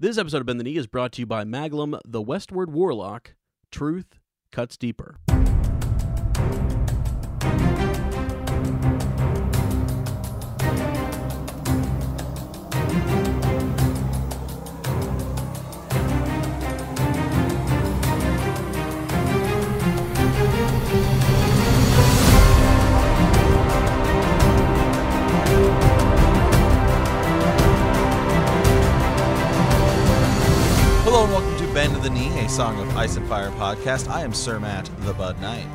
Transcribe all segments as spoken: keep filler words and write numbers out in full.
This episode of Bend the Knee is brought to you by Maglum, the Westward Warlock. Truth cuts deeper. Hello and welcome to Bend the Knee, a Song of Ice and Fire podcast. I am Sir Matt, the Bud Knight.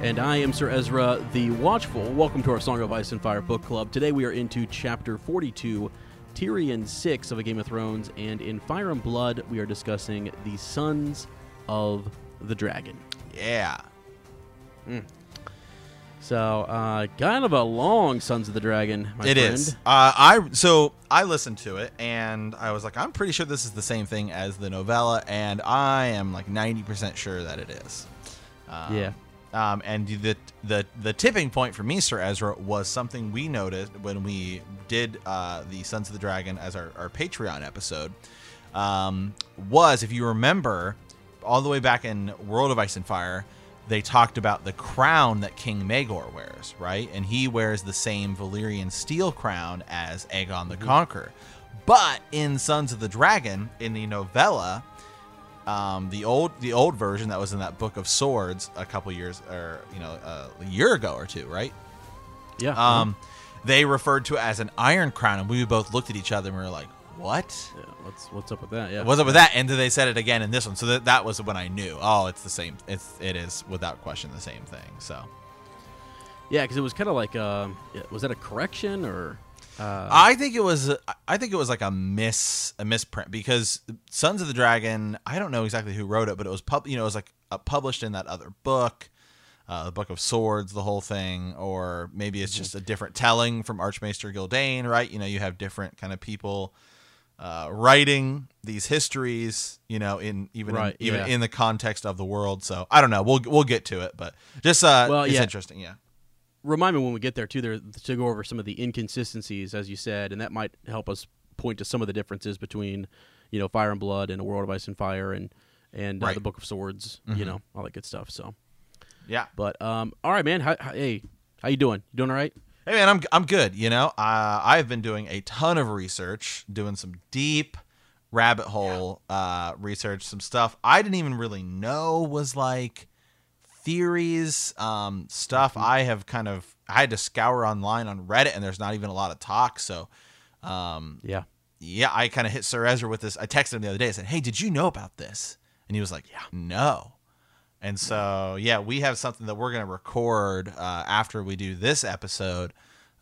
And I am Sir Ezra, the Watchful. Welcome to our Song of Ice and Fire book club. Today we are into chapter forty-two, Tyrion six of A Game of Thrones, and in Fire and Blood we are discussing the Sons of the Dragon. Yeah. Mm. So, uh, kind of a long Sons of the Dragon, my it friend. It is. Uh, I So, I listened to it, and I was like, I'm pretty sure this is the same thing as the novella, and I am like ninety percent sure that it is. Um, yeah. Um, and the, the the tipping point for me, Sir Ezra, was something we noticed when we did uh, the Sons of the Dragon as our, our Patreon episode, um, was, if you remember, all the way back in World of Ice and Fire, they talked about the crown that King Maegor wears, right? And he wears the same Valyrian steel crown as Aegon the mm-hmm. Conqueror. But in Sons of the Dragon, in the novella, um, the old the old version that was in that Book of Swords a couple years, or you know, uh, a year ago or two, right? Yeah. Um, mm-hmm. They referred to it as an iron crown, and we both looked at each other and we were like, "What? Yeah, what's what's up with that? Yeah, what's up with that?" And then they said it again in this one, so that that was when I knew. Oh, it's the same. It's it is without question the same thing. So, yeah, because it was kind of like, um, was that a correction or? Uh... I think it was. I think it was like a miss a misprint because Sons of the Dragon. I don't know exactly who wrote it, but it was pub. You know, it was like uh, published in that other book. Uh, the Book of Swords, the whole thing, or maybe it's just a different telling from Archmaester Gildane, right? You know, you have different kind of people uh, writing these histories, you know, in even right, in, even yeah. in the context of the world. So I don't know. We'll we'll get to it, but just uh, well, it's yeah. interesting. Yeah. Remind me when we get there too, there to go over some of the inconsistencies, as you said, and that might help us point to some of the differences between, you know, Fire and Blood and A World of Ice and Fire and and uh, right. the Book of Swords, mm-hmm. you know, all that good stuff. So. Yeah, but um, all right, man. How, how, hey, how you doing? You doing all right? Hey, man, I'm I'm good. You know, uh, I've been doing a ton of research, doing some deep rabbit hole yeah. uh, research, some stuff I didn't even really know was like theories, um, stuff. Mm-hmm. I have kind of I had to scour online on Reddit, and there's not even a lot of talk. So, um, yeah, yeah, I kind of hit Sir Ezra with this. I texted him the other day. I said, "Hey, did you know about this?" And he was like, "Yeah, no." And so, yeah, we have something that we're going to record uh, after we do this episode.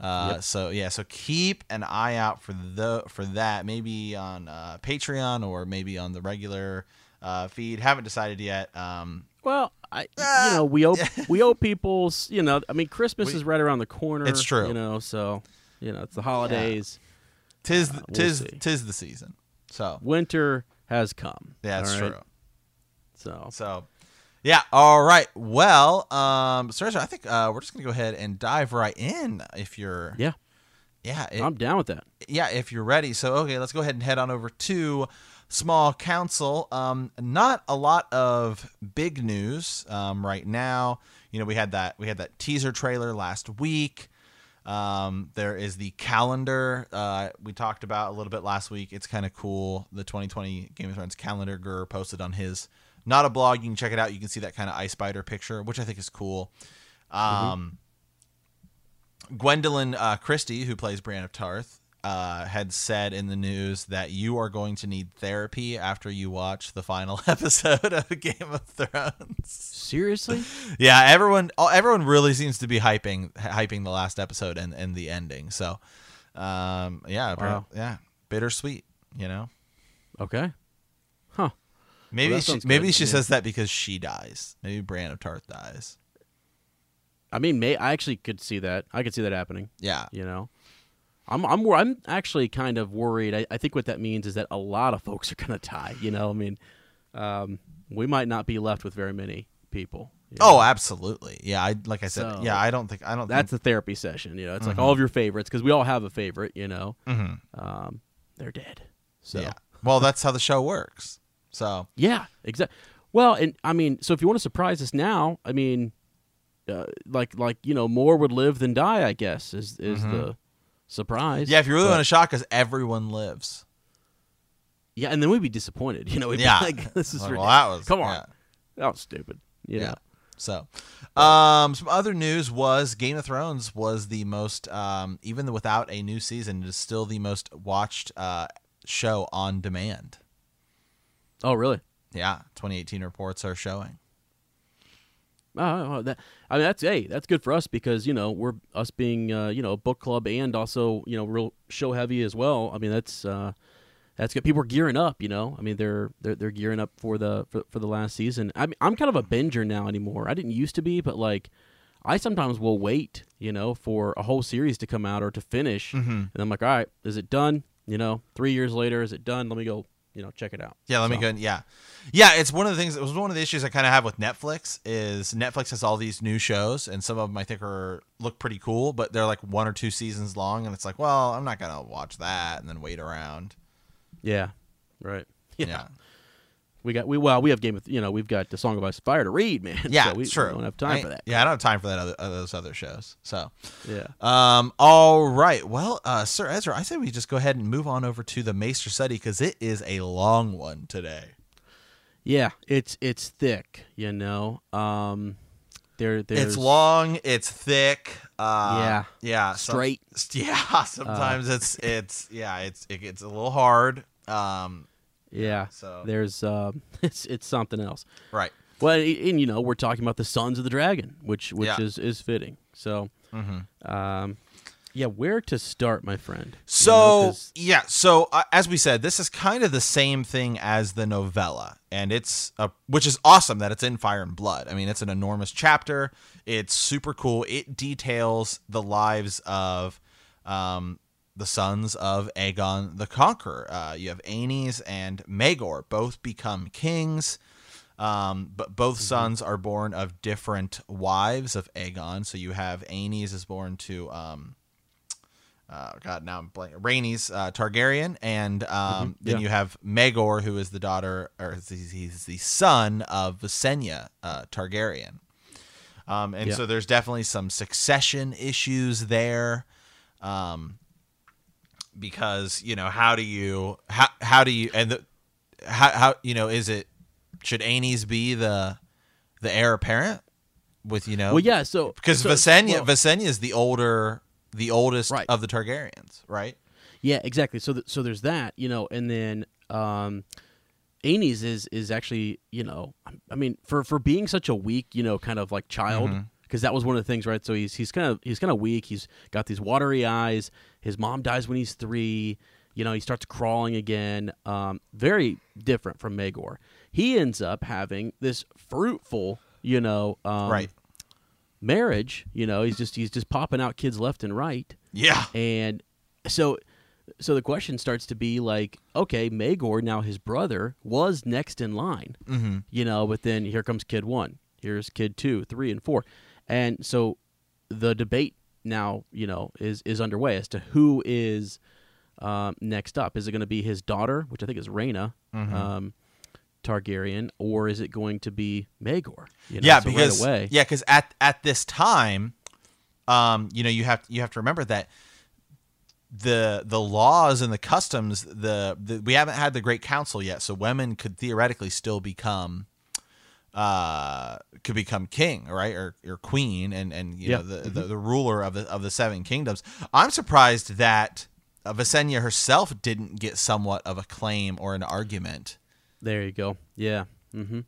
Uh, yep. So, yeah, so keep an eye out for the for that, maybe on uh, Patreon or maybe on the regular uh, feed. Haven't decided yet. Um, well, I, ah! you know, we owe we owe people, you know, I mean, Christmas we, is right around the corner. It's true, you know, so you know it's the holidays. Yeah. Tis uh, we'll tis see. tis the season. So winter has come. Yeah, that's right? true. So so. Yeah. All right. Well, um, Sir Ezra, I think uh, we're just gonna go ahead and dive right in. If you're, yeah, yeah, it, I'm down with that. Yeah, if you're ready. So, okay, let's go ahead and head on over to Small Council. Um, not a lot of big news um, right now. You know, we had that we had that teaser trailer last week. Um, there is the calendar uh, we talked about a little bit last week. It's kind of cool. The twenty twenty Game of Thrones calendar. Gur posted on his. Not a blog. You can check it out. You can see that kind of ice spider picture, which I think is cool. Um, mm-hmm. Gwendolyn uh, Christie, who plays Brienne of Tarth, uh, had said in the news that you are going to need therapy after you watch the final episode of Game of Thrones. Seriously? yeah, everyone everyone really seems to be hyping hyping the last episode and, and the ending. So, um, yeah, wow. yeah, bittersweet, you know? Okay. Huh. Maybe well, she, maybe she yeah. says that because she dies. Maybe Bran of Tarth dies. I mean, may I actually could see that. I could see that happening. Yeah, you know, I'm I'm I'm actually kind of worried. I, I think what that means is that a lot of folks are gonna die. You know, I mean, um, we might not be left with very many people. You know? Oh, absolutely. Yeah, I like I said. So, yeah, I don't think I don't. That's think... a therapy session. You know, it's mm-hmm. like all of your favorites because we all have a favorite. You know, mm-hmm. um, they're dead. So. Yeah. Well, that's how the show works. So yeah, exactly. Well, and I mean, so if you want to surprise us now, I mean, uh, like like you know, more would live than die, I guess, is is mm-hmm. the surprise. Yeah, if you really but, want to shock us, everyone lives. Yeah, and then we'd be disappointed. You know, we'd yeah. be like, this is well, ridiculous. Well, that was, Come on. Yeah. That was stupid. You know? Yeah. So, um, some other news was Game of Thrones was the most, um, even without a new season, it is still the most watched uh, show on demand. Oh, really? Yeah. twenty eighteen reports are showing. Oh, that, I mean, that's, hey, that's good for us because, you know, we're us being, uh, you know, a book club and also, you know, real show heavy as well. I mean, that's, uh, that's good. People are gearing up, you know. I mean, they're they're they're gearing up for the for, for the last season. I mean, I'm kind of a binger now anymore. I didn't used to be, but like, I sometimes will wait, you know, for a whole series to come out or to finish, mm-hmm. and I'm like, all right, is it done? You know, three years later, is it done? Let me go, you know, check it out. Yeah, let so. me go. Yeah, yeah. It's one of the things. It was one of the issues I kind of have with Netflix is Netflix has all these new shows, and some of them I think are look pretty cool, but they're like one or two seasons long, and it's like, well, I'm not gonna watch that and then wait around. Yeah, right. Yeah. yeah, we got we well we have Game of you know we've got the Song of Ice and Fire to read, man. Yeah, so we, true. we don't have time I, for that. Yeah, I don't have time for that other, those other shows. So yeah. Um. All right. Well, uh, Sir Ezra, I say we just go ahead and move on over to the Maester study because it is a long one today. Yeah, it's it's thick. You know, um, there there's it's long, it's thick. Uh, yeah. Yeah. Straight. Some, yeah. Sometimes uh, it's it's yeah it's it gets a little hard. Um, yeah, so there's uh, it's it's something else, right? Well, and, and you know we're talking about the Sons of the Dragon, which which yeah. is is fitting. So, mm-hmm. um, yeah, where to start, my friend? So you know, yeah, so uh, as we said, this is kind of the same thing as the novella, and it's a, which is awesome that it's in Fire and Blood. I mean, it's an enormous chapter. It's super cool. It details the lives of. Um, the sons of Aegon the Conqueror. Uh, you have Aenys and Maegor, both become kings, um, but both mm-hmm. sons are born of different wives of Aegon. So you have Aenys is born to, um, uh, God, now I'm blanking, Rhaenys uh, Targaryen, and um, mm-hmm. yeah. then you have Maegor, who is the daughter, or he's the son of Visenya uh, Targaryen. Um, and yeah. so there's definitely some succession issues there. Um, Because you know how do you how how do you and the, how how you know is it should Aenys be the the heir apparent with you know well yeah so because so, Visenya well, Visenya is the older the oldest right. of the Targaryens right yeah exactly so th so there's that you know and then um, Aenys is is actually you know I mean for for being such a weak you know kind of like child. Mm-hmm. Because that was one of the things, right? So he's he's kind of he's kind of weak. He's got these watery eyes. His mom dies when he's three. You know, he starts crawling again. Um, very different from Maegor. He ends up having this fruitful, you know, um, right marriage. You know, he's just he's just popping out kids left and right. Yeah. And so, so the question starts to be like, okay, Maegor, now his brother was next in line. Mm-hmm. You know, but then here comes kid one. Here's kid two, three, and four. And so the debate now, you know, is is underway as to who is um, next up. Is it going to be his daughter, which I think is Rhaena mm-hmm. um, Targaryen, or is it going to be Maegor? You know? Yeah, so because right away, yeah, because at at this time, um, you know, you have you have to remember that the the laws and the customs, the, the we haven't had the Great Council yet, so women could theoretically still become. Uh, could become king, right, or or queen, and and you yep. know the, mm-hmm. the the ruler of the of the seven kingdoms. I'm surprised that Visenya herself didn't get somewhat of a claim or an argument. There you go. Yeah, mm-hmm.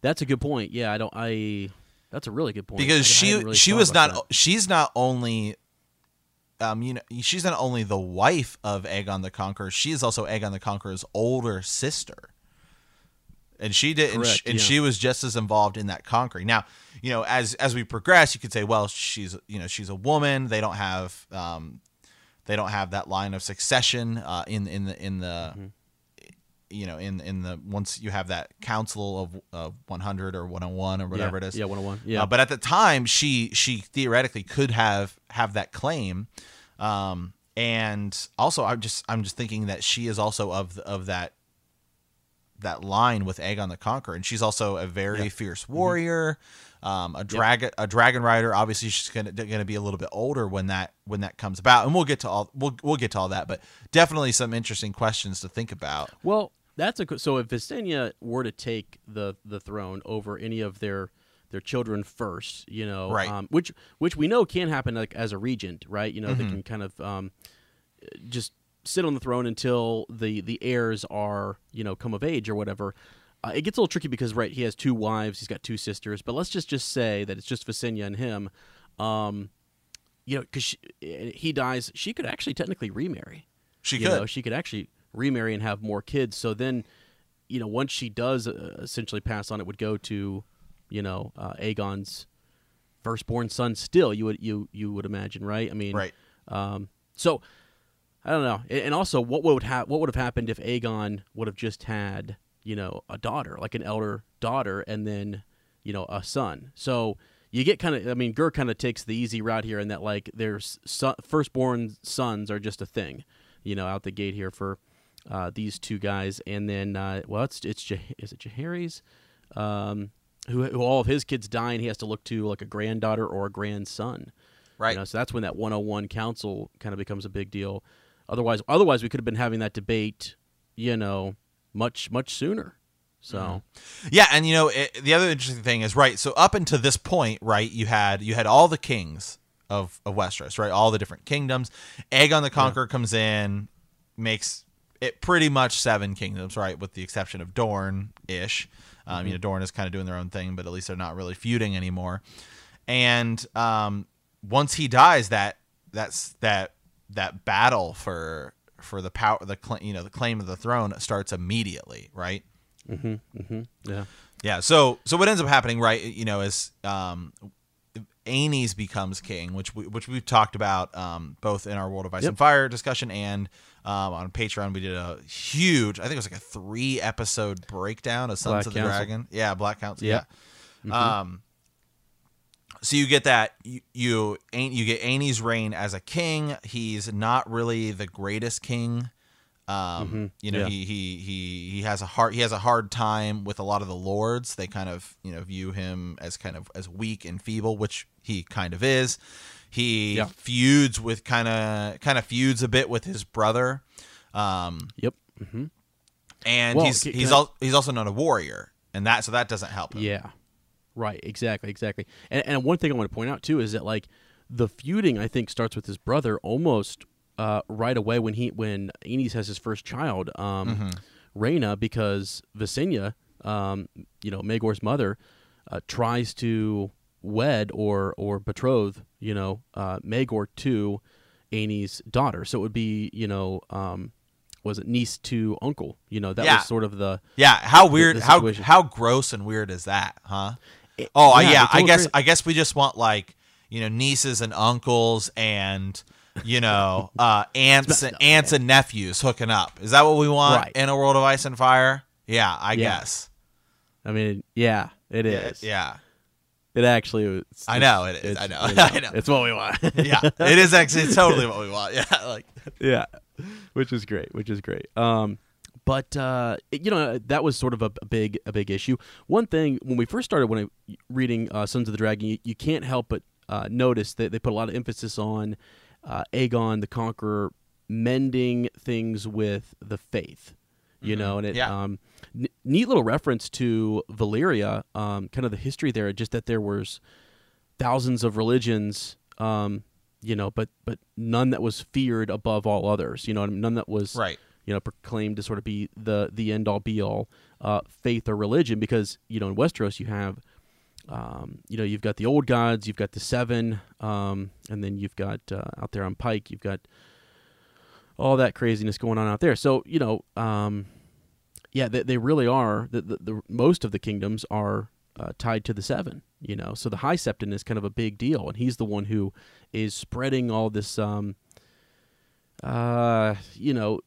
that's a good point. Yeah, I don't. I that's a really good point because I, she I really she was not that. she's not only um you know she's not only the wife of Aegon the Conqueror. She is also Aegon the Conqueror's older sister. And she did, Correct, and, she, and yeah. she was just as involved in that conquering. Now, you know, as as we progress, you could say, well, she's you know she's a woman. They don't have um, they don't have that line of succession uh, in in the in the mm-hmm. you know in in the once you have that council of uh, one hundred or one oh one or whatever yeah. it is. Yeah, one oh one. Yeah, uh, but at the time, she she theoretically could have have that claim. Um, and also, I'm just I'm just thinking that she is also of of that that line with Aegon the Conqueror. And she's also a very yeah. fierce warrior, mm-hmm. um, a dragon, yeah. a dragon rider. Obviously she's going to be a little bit older when that, when that comes about. And we'll get to all, we'll, we'll get to all that, but definitely some interesting questions to think about. Well, that's a, so if Visenya were to take the, the throne over any of their, their children first, you know, right. um, which, which we know can happen like as a regent, right. You know, mm-hmm. they can kind of, um, just, sit on the throne until the the heirs are, you know, come of age or whatever. Uh, it gets a little tricky because, right, he has two wives, he's got two sisters, but let's just just say that it's just Visenya and him. Um, you know, because he dies, she could actually technically remarry. She you could. Know, she could actually remarry and have more kids. So then, you know, once she does uh, essentially pass on, it would go to, you know, uh, Aegon's firstborn son still, you would, you, you would imagine, right? I mean, right. Um, so... I don't know. And also, what would ha what would have happened if Aegon would have just had, you know, a daughter, like an elder daughter, and then, you know, a son? So you get kind of, I mean, Ger kind of takes the easy route here in that, like, their son firstborn sons are just a thing, you know, out the gate here for uh, these two guys. And then, uh, well, it's, it's J is it Jaehaerys? Um, who, who all of his kids die, and he has to look to, like, a granddaughter or a grandson. Right. You know? So that's when that one oh one council kind of becomes a big deal. Otherwise, otherwise we could have been having that debate, you know, much, much sooner. So, yeah. And, you know, it, the other interesting thing is, right, so up until this point, right, you had you had all the kings of, of Westeros, right, all the different kingdoms. Aegon the Conqueror yeah. comes in, makes it pretty much seven kingdoms, right, with the exception of Dorne-ish. Um, mm-hmm. You know, Dorne is kind of doing their own thing, but at least they're not really feuding anymore. And um, once he dies, that that's that. that battle for for the power the you know the claim of the throne starts immediately, right? Mm-hmm, mm-hmm, yeah, yeah. So so what ends up happening, right? You know, is um, Aenys becomes king, which we, which we've talked about um, both in our World of Ice yep. and Fire discussion and um, on Patreon. We did a huge, I think it was like a three episode breakdown of Sons Black of the Council. Dragon, yeah, Black Council, yep. yeah. Mm-hmm. Um, so you get that you you, you get Aenys' reign as a king. He's not really the greatest king. Um, mm-hmm. You know, yeah. he he he he has a hard he has a hard time with a lot of the lords. They kind of you know view him as kind of as weak and feeble, which he kind of is. He yeah. feuds with kind of kind of feuds a bit with his brother. Um, yep. Mm-hmm. And well, he's he's al he's also not a warrior, and that so that doesn't help him. Yeah. Right, exactly, exactly. And, and one thing I want to point out, too, is that, like, the feuding, I think, starts with his brother almost uh, right away when he when Aenys has his first child, um, mm-hmm. Rhaena, because Visenya, um, you know, Maegor's mother, uh, tries to wed or or betroth, you know, uh, Maegor to Aenys' daughter. So it would be, you know... Um, was it niece to uncle? You know, that yeah. was sort of the yeah. How weird? The, the how how gross and weird is that? Huh? It, oh yeah, yeah I guess crazy. I guess we just want like you know nieces and uncles and you know uh, aunts and aunts and nephews hooking up. Is that what we want right. in a World of Ice and Fire? Yeah, I yeah. guess. I mean, yeah, it is. It, yeah, it actually. It's, I know it is. I know. You know I know. It's what we want. yeah, it is actually it's totally what we want. Yeah, like yeah. Which is great, which is great. Um, but, uh, it, you know, that was sort of a, a big a big issue. One thing, when we first started when I, reading uh, Sons of the Dragon, you, you can't help but uh, notice that they put a lot of emphasis on uh, Aegon the Conqueror mending things with the faith, you mm-hmm. know, and it yeah. um, n neat little reference to Valyria, um, kind of the history there, just that there was thousands of religions, um you know, but but none that was feared above all others, you know, none that was, right. you know, proclaimed to sort of be the, the end-all, be-all uh, faith or religion because, you know, in Westeros you have, um, you know, you've got the old gods, you've got the seven, um, and then you've got uh, out there on Pike, you've got all that craziness going on out there. So, you know, um, yeah, they, they really are, the, the, the most of the kingdoms are uh, tied to the seven. You know, so the High Septon is kind of a big deal, and he's the one who is spreading all this, um, uh, you know,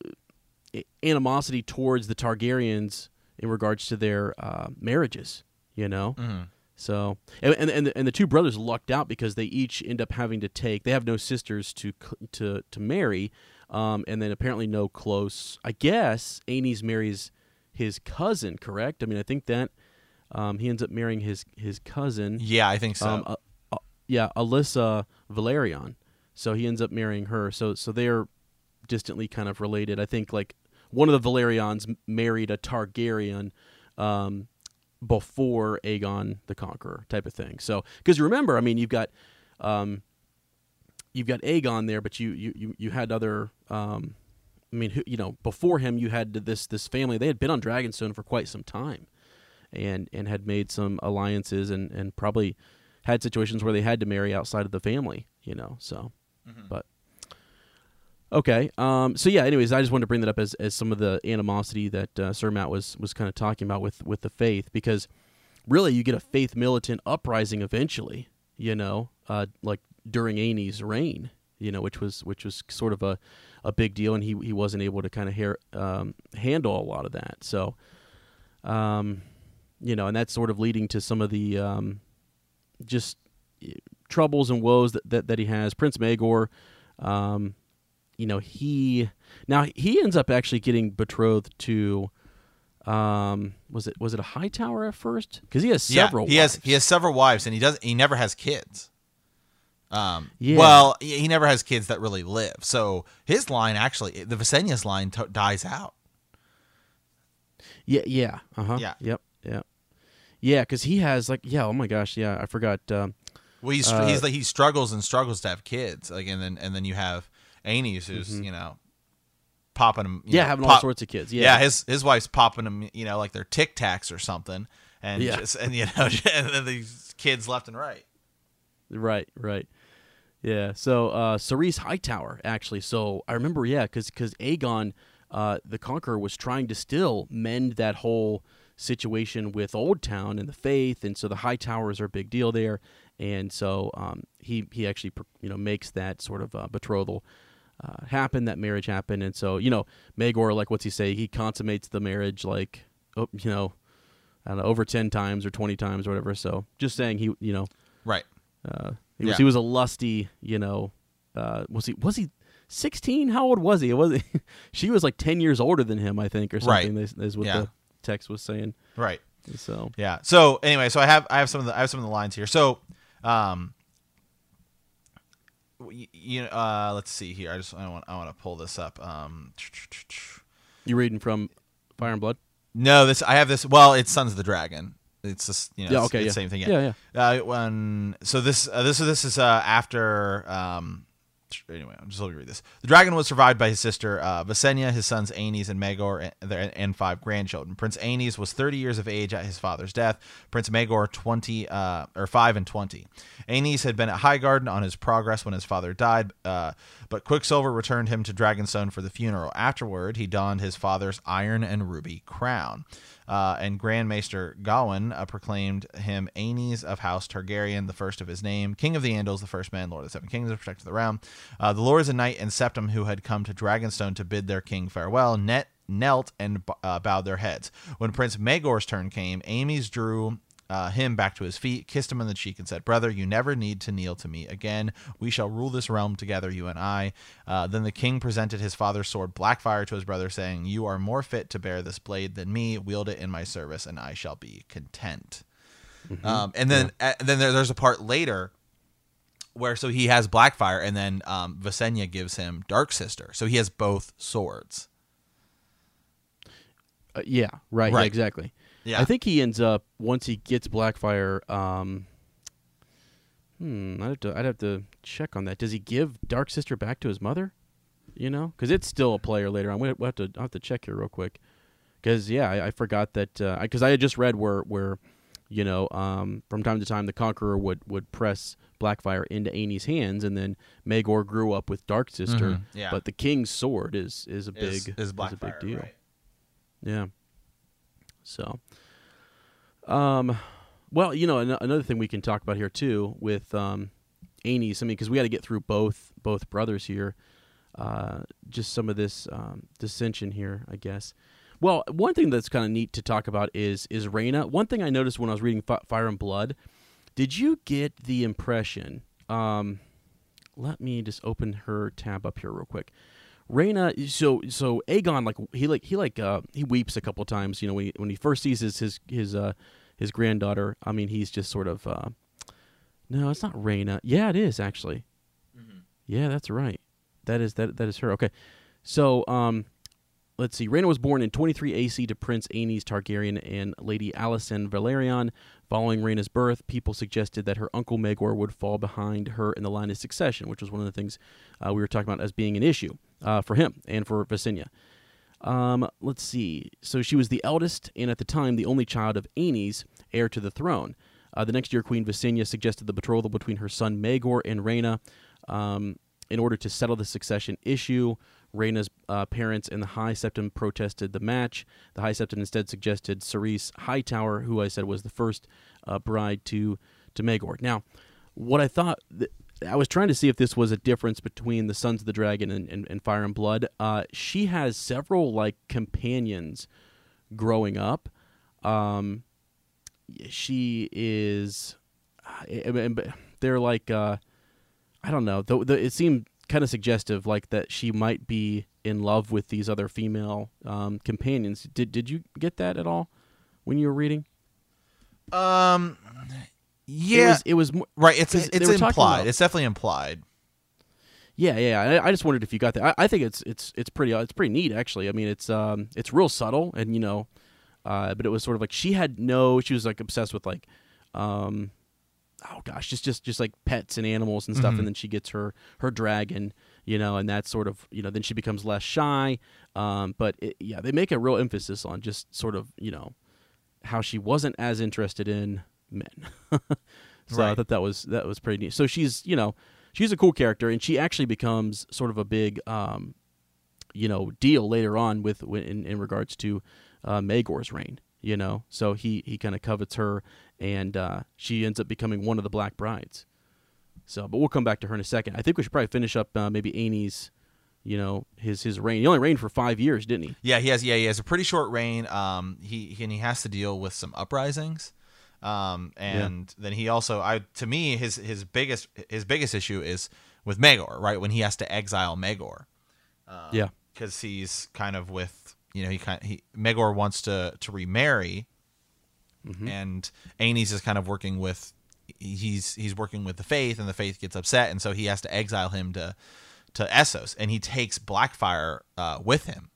animosity towards the Targaryens in regards to their uh, marriages. You know, mm. so and and and the, and the two brothers lucked out because they each end up having to take. They have no sisters to to to marry, um, and then apparently no close. I guess Aenys marries his cousin, correct? I mean, I think that um, he ends up marrying his his cousin. Yeah, I think so. Um, uh, uh, yeah, Alyssa Valerion. So he ends up marrying her. So so they're distantly kind of related. I think like one of the Valerions married a Targaryen um, before Aegon the Conqueror type of thing. So because remember, I mean, you've got um, you've got Aegon there, but you you you, you had other. Um, I mean, who, you know, before him, you had this this family. They had been on Dragonstone for quite some time, and and had made some alliances, and and probably had situations where they had to marry outside of the family, you know. So, mm-hmm. but okay. Um. So yeah. Anyways, I just wanted to bring that up as as some of the animosity that uh, Sir Matt was was kind of talking about with with the faith, because really you get a faith militant uprising eventually, you know, uh, like during Aenys' reign. You know, which was which was sort of a, a big deal, and he he wasn't able to kind of hair, um, handle a lot of that. So, um, you know, and that's sort of leading to some of the um, just troubles and woes that, that, that he has. Prince Maegor, um, you know, he now he ends up actually getting betrothed to um, was it was it a Hightower at first? Because he has several. Yeah, he wives. has he has several wives, and he doesn't he never has kids. Um, yeah. Well, he never has kids that really live. So his line, actually, the Visenya's line t dies out. Yeah. Yeah. Uh-huh. Yeah. Yep. Yeah. Yeah. Cause he has like, yeah, oh my gosh. Yeah. I forgot. Um, well, he's, uh, he's like, he struggles and struggles to have kids. Like, and then, and then you have Aenys who's, mm-hmm. you know, popping him. You yeah. know, having pop, all sorts of kids. Yeah. yeah. His, his wife's popping him, you know, like they're Tic Tacs or something. And, yeah. just, and you know, and then these kids left and right. Right. Right. Yeah, so uh, Ceryse Hightower, actually. So I remember, yeah, because because Aegon, uh, the Conqueror, was trying to still mend that whole situation with Old Town and the Faith, and so the Hightowers are a big deal there, and so um, he he actually you know makes that sort of uh, betrothal uh, happen, that marriage happen, and so you know Maegor, like what's he say? He consummates the marriage like oh, you know, I don't know, over ten times or twenty times or whatever. So just saying he you know right. Uh, He was, yeah. he was a lusty, you know, uh, was he was he sixteen? How old was he? It was he, she was like ten years older than him, I think, or something. Right. Is, is what yeah. the text was saying. Right. So yeah. So anyway, so I have I have some of the I have some of the lines here. So, um, you uh, let's see here. I just I want I want to pull this up. Um, you reading from Fire and Blood? No, this I have this. Well, it's Sons of the Dragon. It's just you know yeah, okay, it's yeah. the same thing. Yeah, yeah. yeah. Uh, when so this uh, this this is uh, after um, anyway. I'm just going to read this. The dragon was survived by his sister uh, Visenya, his sons Aenys and Maegor, and, and five grandchildren. Prince Aenys was thirty years of age at his father's death. Prince Maegor twenty uh, or five and twenty. Aenys had been at Highgarden on his progress when his father died, uh, but Quicksilver returned him to Dragonstone for the funeral. Afterward, he donned his father's iron and ruby crown. Uh, and Grand Maester Gawen uh, proclaimed him Aenys of House Targaryen, the first of his name, King of the Andals, the first man, Lord of the Seven Kingdoms, Protector of the Realm. Uh, the lords and knight and septim who had come to Dragonstone to bid their king farewell net, knelt and uh, bowed their heads. When Prince Maegor's turn came, Aenys drew uh, him back to his feet, kissed him on the cheek, and said, "Brother, you never need to kneel to me again. We shall rule this realm together, you and I." Uh, then the king presented his father's sword, Blackfyre, to his brother, saying, "You are more fit to bear this blade than me. Wield it in my service, and I shall be content." Mm-hmm. um, and then, yeah. uh, then there, there's a part later where so he has Blackfyre, and then um, Visenya gives him Dark Sister, so he has both swords. Uh, yeah, right. right. Yeah, exactly. Yeah. I think he ends up once he gets Blackfyre. Um, hmm, I'd have to I'd have to check on that. Does he give Dark Sister back to his mother? You know, because it's still a player later on. We'll have to I'll have to check here real quick. Because yeah, I, I forgot that because uh, I, I had just read where where you know um, from time to time the Conqueror would would press Blackfyre into Aenys' hands, and then Maegor grew up with Dark Sister. Mm-hmm. Yeah. But the king's sword is is a big is, is, Blackfyre, is a big deal. Right. Yeah. So, um, well, you know, an another thing we can talk about here too with um, Aenys. I mean, because we got to get through both both brothers here. Uh, just some of this um, dissension here, I guess. Well, one thing that's kind of neat to talk about is is Rhaena. One thing I noticed when I was reading F Fire and Blood, did you get the impression? Um, let me just open her tab up here real quick. Rhaena, so so Aegon, like he like he like uh, he weeps a couple times. You know, when he, when he first sees his his his, uh, his granddaughter. I mean, he's just sort of uh, no, it's not Rhaena. Yeah, it is actually. Mm-hmm. Yeah, that's right. That is that that is her. Okay, so um, let's see. Rhaena was born in twenty-three A C to Prince Aenys Targaryen and Lady Alicent Valerion. Following Rhaena's birth, people suggested that her uncle Maegor would fall behind her in the line of succession, which was one of the things uh, we were talking about as being an issue uh, for him and for Visenya. Um, let's see. So she was the eldest and at the time the only child of Aenys, heir to the throne. Uh, the next year, Queen Visenya suggested the betrothal between her son Maegor and Rhaena um, in order to settle the succession issue. Rhaena's uh, parents and the High Septon protested the match. The High Septon instead suggested Ceryse Hightower, who I said was the first uh, bride to to Maegor. Now, what I thought, th I was trying to see if this was a difference between the Sons of the Dragon and, and, and Fire and Blood. Uh, she has several like companions growing up. Um, she is, they're like, uh, I don't know. The, the, it seemed kind of suggestive, like that she might be in love with these other female um, companions. Did did you get that at all when you were reading? Um, yeah, it was, it was right. It's it's implied. About, it's definitely implied. Yeah, yeah. I, I just wondered if you got that. I, I think it's it's it's pretty it's pretty neat actually. I mean, it's um it's real subtle, and you know, uh, but it was sort of like she had no. She was like obsessed with like, um. oh gosh, just just just like pets and animals and stuff, mm-hmm. and then she gets her her dragon, you know, and that's sort of, you know, then she becomes less shy. Um, but it, yeah, they make a real emphasis on just sort of, you know, how she wasn't as interested in men. So right. I thought that was that was pretty neat. So she's, you know, she's a cool character, and she actually becomes sort of a big, um, you know, deal later on with in in regards to uh, Maegor's reign. You know, so he, he kind of covets her, and uh, she ends up becoming one of the Black Brides. So, but we'll come back to her in a second. I think we should probably finish up uh, maybe Aenys, you know, his his reign. He only reigned for five years, didn't he? Yeah, he has. Yeah, he has a pretty short reign. Um, he, he and he has to deal with some uprisings, um, and yeah. then he also, I to me, his his biggest his biggest issue is with Maegor, right? When he has to exile Maegor, um, yeah, because he's kind of with. You know, he kind of, he Maegor wants to to remarry, mm-hmm. and Aenys is kind of working with he's he's working with the Faith, and the Faith gets upset, and so he has to exile him to to Essos, and he takes Blackfyre uh, with him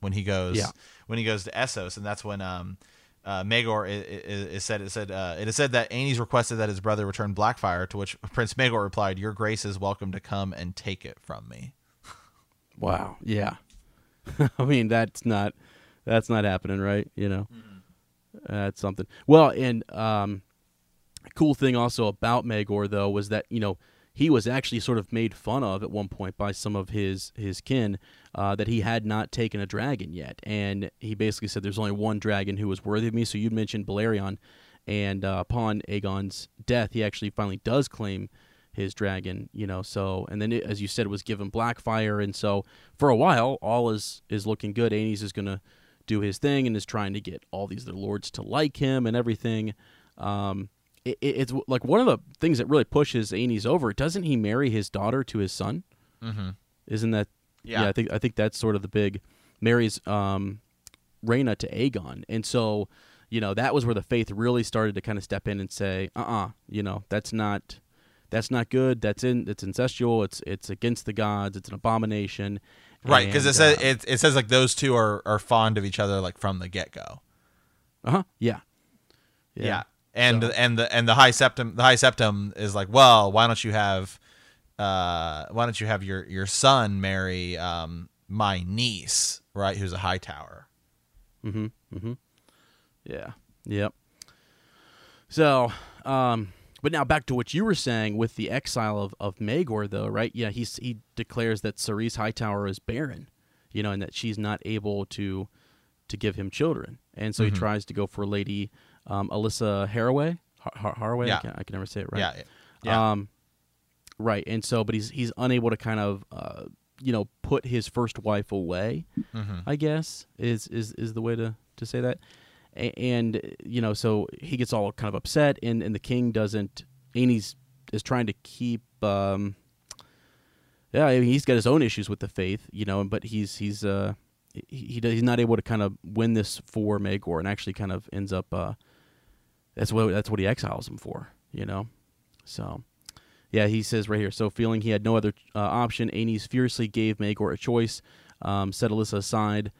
when he goes yeah. when he goes to Essos, and that's when um uh, Maegor is, is said it said uh, it is said that Aenys requested that his brother return Blackfyre, to which Prince Maegor replied, "Your Grace is welcome to come and take it from me." Wow. Yeah. I mean, that's not that's not happening, right? You know, mm-hmm. that's something. Well, and um, a cool thing also about Maegor, though, was that, you know, he was actually sort of made fun of at one point by some of his his kin uh, that he had not taken a dragon yet, and he basically said, "There's only one dragon who was worthy of me." So you mentioned Balerion, and uh, upon Aegon's death, he actually finally does claim his dragon, you know, so, and then it, as you said, was given Blackfyre, and so for a while, all is is looking good. Aenys is going to do his thing and is trying to get all these other lords to like him and everything. Um, it, it, it's like one of the things that really pushes Aenys over. Doesn't he marry his daughter to his son? Mm-hmm. Isn't that, yeah. yeah, I think I think that's sort of the big, marries um, Rhaena to Aegon, and so, you know, that was where the Faith really started to kind of step in and say, uh-uh, you know, that's not... That's not good. That's in. It's incestual. It's it's against the gods. It's an abomination. Right, because it says uh, it, it says like those two are are fond of each other like from the get go. Uh huh. Yeah. Yeah. yeah. And so. and the and the high septum the high septum is like, well, why don't you have, uh, why don't you have your your son marry um my niece, right? Who's a Hightower. Mm-hmm. Mm-hmm. Yeah. Yep. So um. But now back to what you were saying with the exile of, of Maegor, though, right? Yeah, he's, he declares that Ceryse Hightower is barren, you know, and that she's not able to to give him children. And so mm-hmm. he tries to go for Lady um, Alyssa Haraway. Har Haraway? Yeah. I, can, I can never say it right. Yeah. yeah. Um, right, and so, but he's, he's unable to kind of, uh, you know, put his first wife away, mm-hmm. I guess, is, is, is the way to, to say that. And, you know, so he gets all kind of upset, and, and the king doesn't, Aenys is trying to keep, um, Yeah, I mean, he's got his own issues with the faith, you know, but he's he's uh he, he's not able to kind of win this for Maegor, and actually kind of ends up uh that's what that's what he exiles him for, you know. So yeah, he says right here, so feeling he had no other uh, option, Aenys fiercely gave Maegor a choice, um, set Alyssa aside,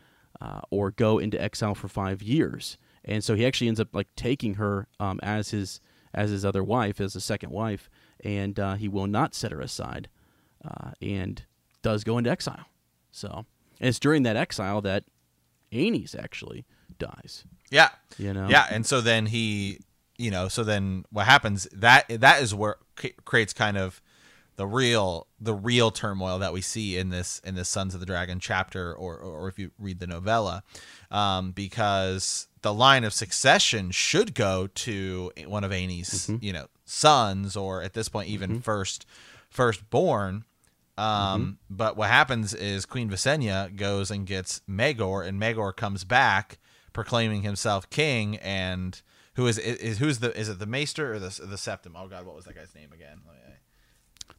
uh, or go into exile for five years. And so he actually ends up like taking her um as his as his other wife, as a second wife, and uh, he will not set her aside. Uh, and does go into exile. So, and it's during that exile that Aenys actually dies. Yeah. You know? Yeah, and so then he, you know, so then what happens, that that is where creates kind of the real the real turmoil that we see in this in this Sons of the Dragon chapter, or or if you read the novella, um, because the line of succession should go to one of Aenys, mm-hmm. you know, sons, or at this point even mm-hmm. first firstborn. Um, mm-hmm. But what happens is Queen Visenya goes and gets Maegor, and Maegor comes back proclaiming himself king. And who is is who's the is it the Maester or the the Septon? Oh God, what was that guy's name again?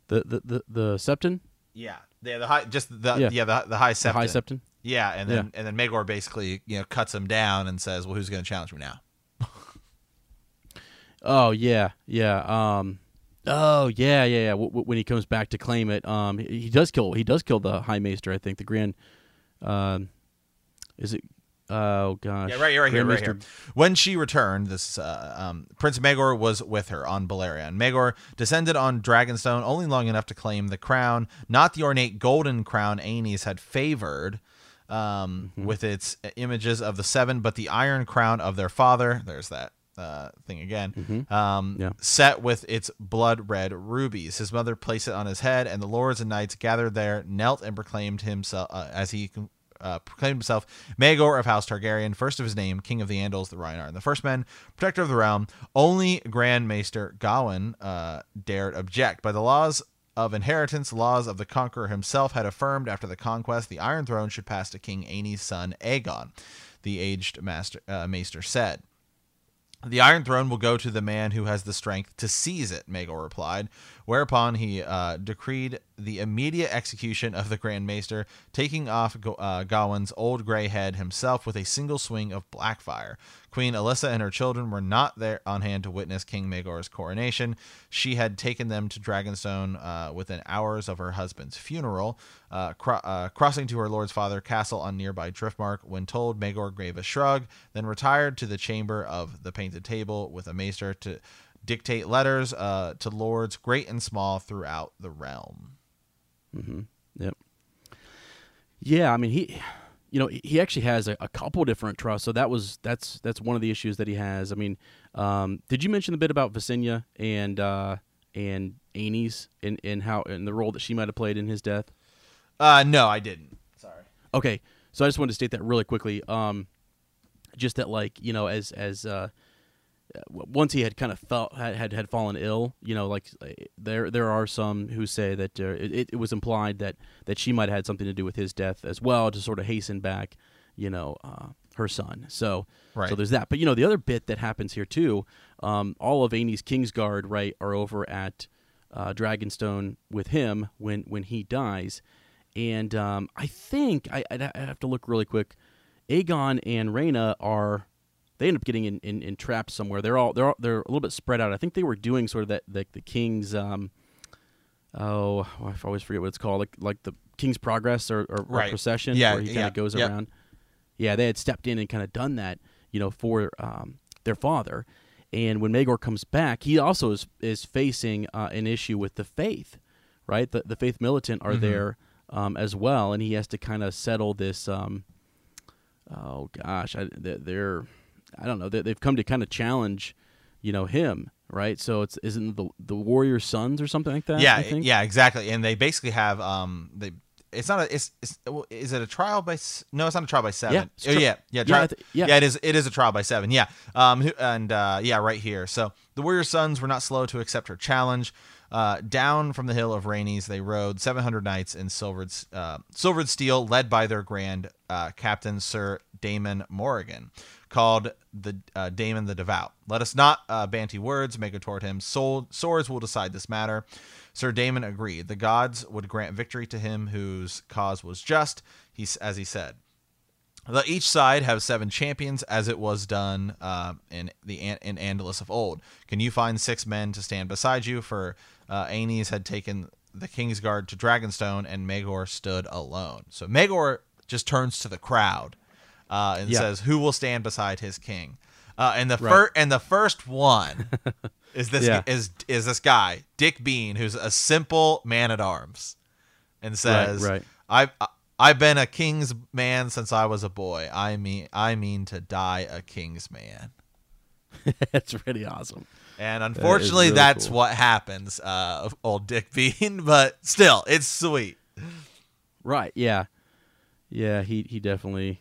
The the the, the Septon. Yeah, yeah, the high just the yeah, yeah the the High Septon. The High Septon. Yeah, and then yeah. and then Maegor basically you know cuts him down and says, well, who's going to challenge me now? oh yeah, yeah. Um. Oh yeah, yeah, yeah. When he comes back to claim it, um, he does kill. He does kill the High Maester, I think. The Grand, um, is it? Oh gosh. Yeah, right here, right here, right here. When she returned, this uh, um, Prince Maegor was with her on Balerion. Maegor descended on Dragonstone only long enough to claim the crown, not the ornate golden crown Aenys had favored. Um, mm-hmm. with its images of the seven, but the iron crown of their father. There's that. Uh, thing again, mm-hmm. um, yeah. set with its blood red rubies. His mother placed it on his head, and the lords and knights gathered there, knelt, and proclaimed himself uh, as he uh, proclaimed himself Maegor of House Targaryen, first of his name, King of the Andals, the Rhinar, and the First Men, Protector of the Realm. Only Grand Maester Gawen uh, dared object. By the laws of inheritance, laws of the Conqueror himself had affirmed after the conquest, the Iron Throne should pass to King Aenys' son Aegon. The aged master uh, Maester said. The Iron Throne will go to the man who has the strength to seize it, Maegor replied, whereupon he uh, decreed the immediate execution of the Grand Maester, taking off uh, Gawain's old gray head himself with a single swing of Blackfyre. Queen Alyssa and her children were not there on hand to witness King Maegor's coronation. She had taken them to Dragonstone uh, within hours of her husband's funeral. Uh, cro uh, crossing to her lord's father's castle on nearby Driftmark, when told, Maegor gave a shrug, then retired to the chamber of the painted table with a maester to dictate letters uh, to lords great and small throughout the realm. Mm-hmm. Yep. Yeah, I mean, he... You know, he actually has a, a couple different trusts, so that was that's that's one of the issues that he has. I mean, um, did you mention the bit about Visenya and uh, and Aenys and and how and the role that she might have played in his death? Uh, no, I didn't. Sorry. Okay, so I just wanted to state that really quickly. Um, just that, like, you know, as as uh, once he had kind of felt had, had had fallen ill, you know, like there there are some who say that uh, it, it was implied that that she might have had something to do with his death as well, to sort of hasten back, you know, uh, her son. So right. So there's that. But you know, the other bit that happens here too, um, all of Aenys Kingsguard, right, are over at uh, Dragonstone with him when when he dies, and um, I think I I have to look really quick. Aegon and Rhaena are. They end up getting in, in, in traps somewhere. They're all they're all, they're a little bit spread out. I think they were doing sort of that the, the king's um, oh I always forget what it's called, like like the King's Progress or, or, right. or procession, yeah, where he kind of yeah, goes yeah. around. Yeah, they had stepped in and kind of done that, you know, for um, their father. And when Maegor comes back, he also is is facing uh, an issue with the faith, right? The the faith militant are mm-hmm. there um, as well, and he has to kind of settle this. Um, oh gosh, I, they're. I don't know. They've come to kind of challenge, you know, him, right? So it's isn't the the warrior sons or something like that. Yeah, I think? Yeah, exactly. And they basically have um, they it's not a it's, it's is it a trial by no, it's not a trial by seven. Yeah, oh, yeah, yeah, trial, yeah, yeah, yeah. It is it is a trial by seven. Yeah, um, and uh, yeah, right here. So the warrior sons were not slow to accept her challenge. Uh, down from the hill of Rainey's, they rode seven hundred knights in silvered uh, silvered steel, led by their grand uh, captain, Sir Damon Morrigan. called the uh, Daemon the Devout. Let us not uh, banty words, make it toward him. Soul, swords will decide this matter. Sir Daemon agreed. The gods would grant victory to him whose cause was just, he, as he said. Let each side have seven champions, as it was done uh, in the in Andalus of old. Can you find six men to stand beside you? For uh, Aenys had taken the Kingsguard to Dragonstone, and Maegor stood alone. So Maegor just turns to the crowd uh, and yeah. says, "Who will stand beside his king?" Uh, and the right. first and the first one is this yeah. is is this guy Dick Bean, who's a simple man at arms, and says, right, right. "I." I I've been a king's man since I was a boy. I mean, I mean to die a king's man. That's pretty awesome. And unfortunately, that really that's cool. what happens, uh, old Dick Bean. But still, it's sweet. Right? Yeah, yeah. He he definitely.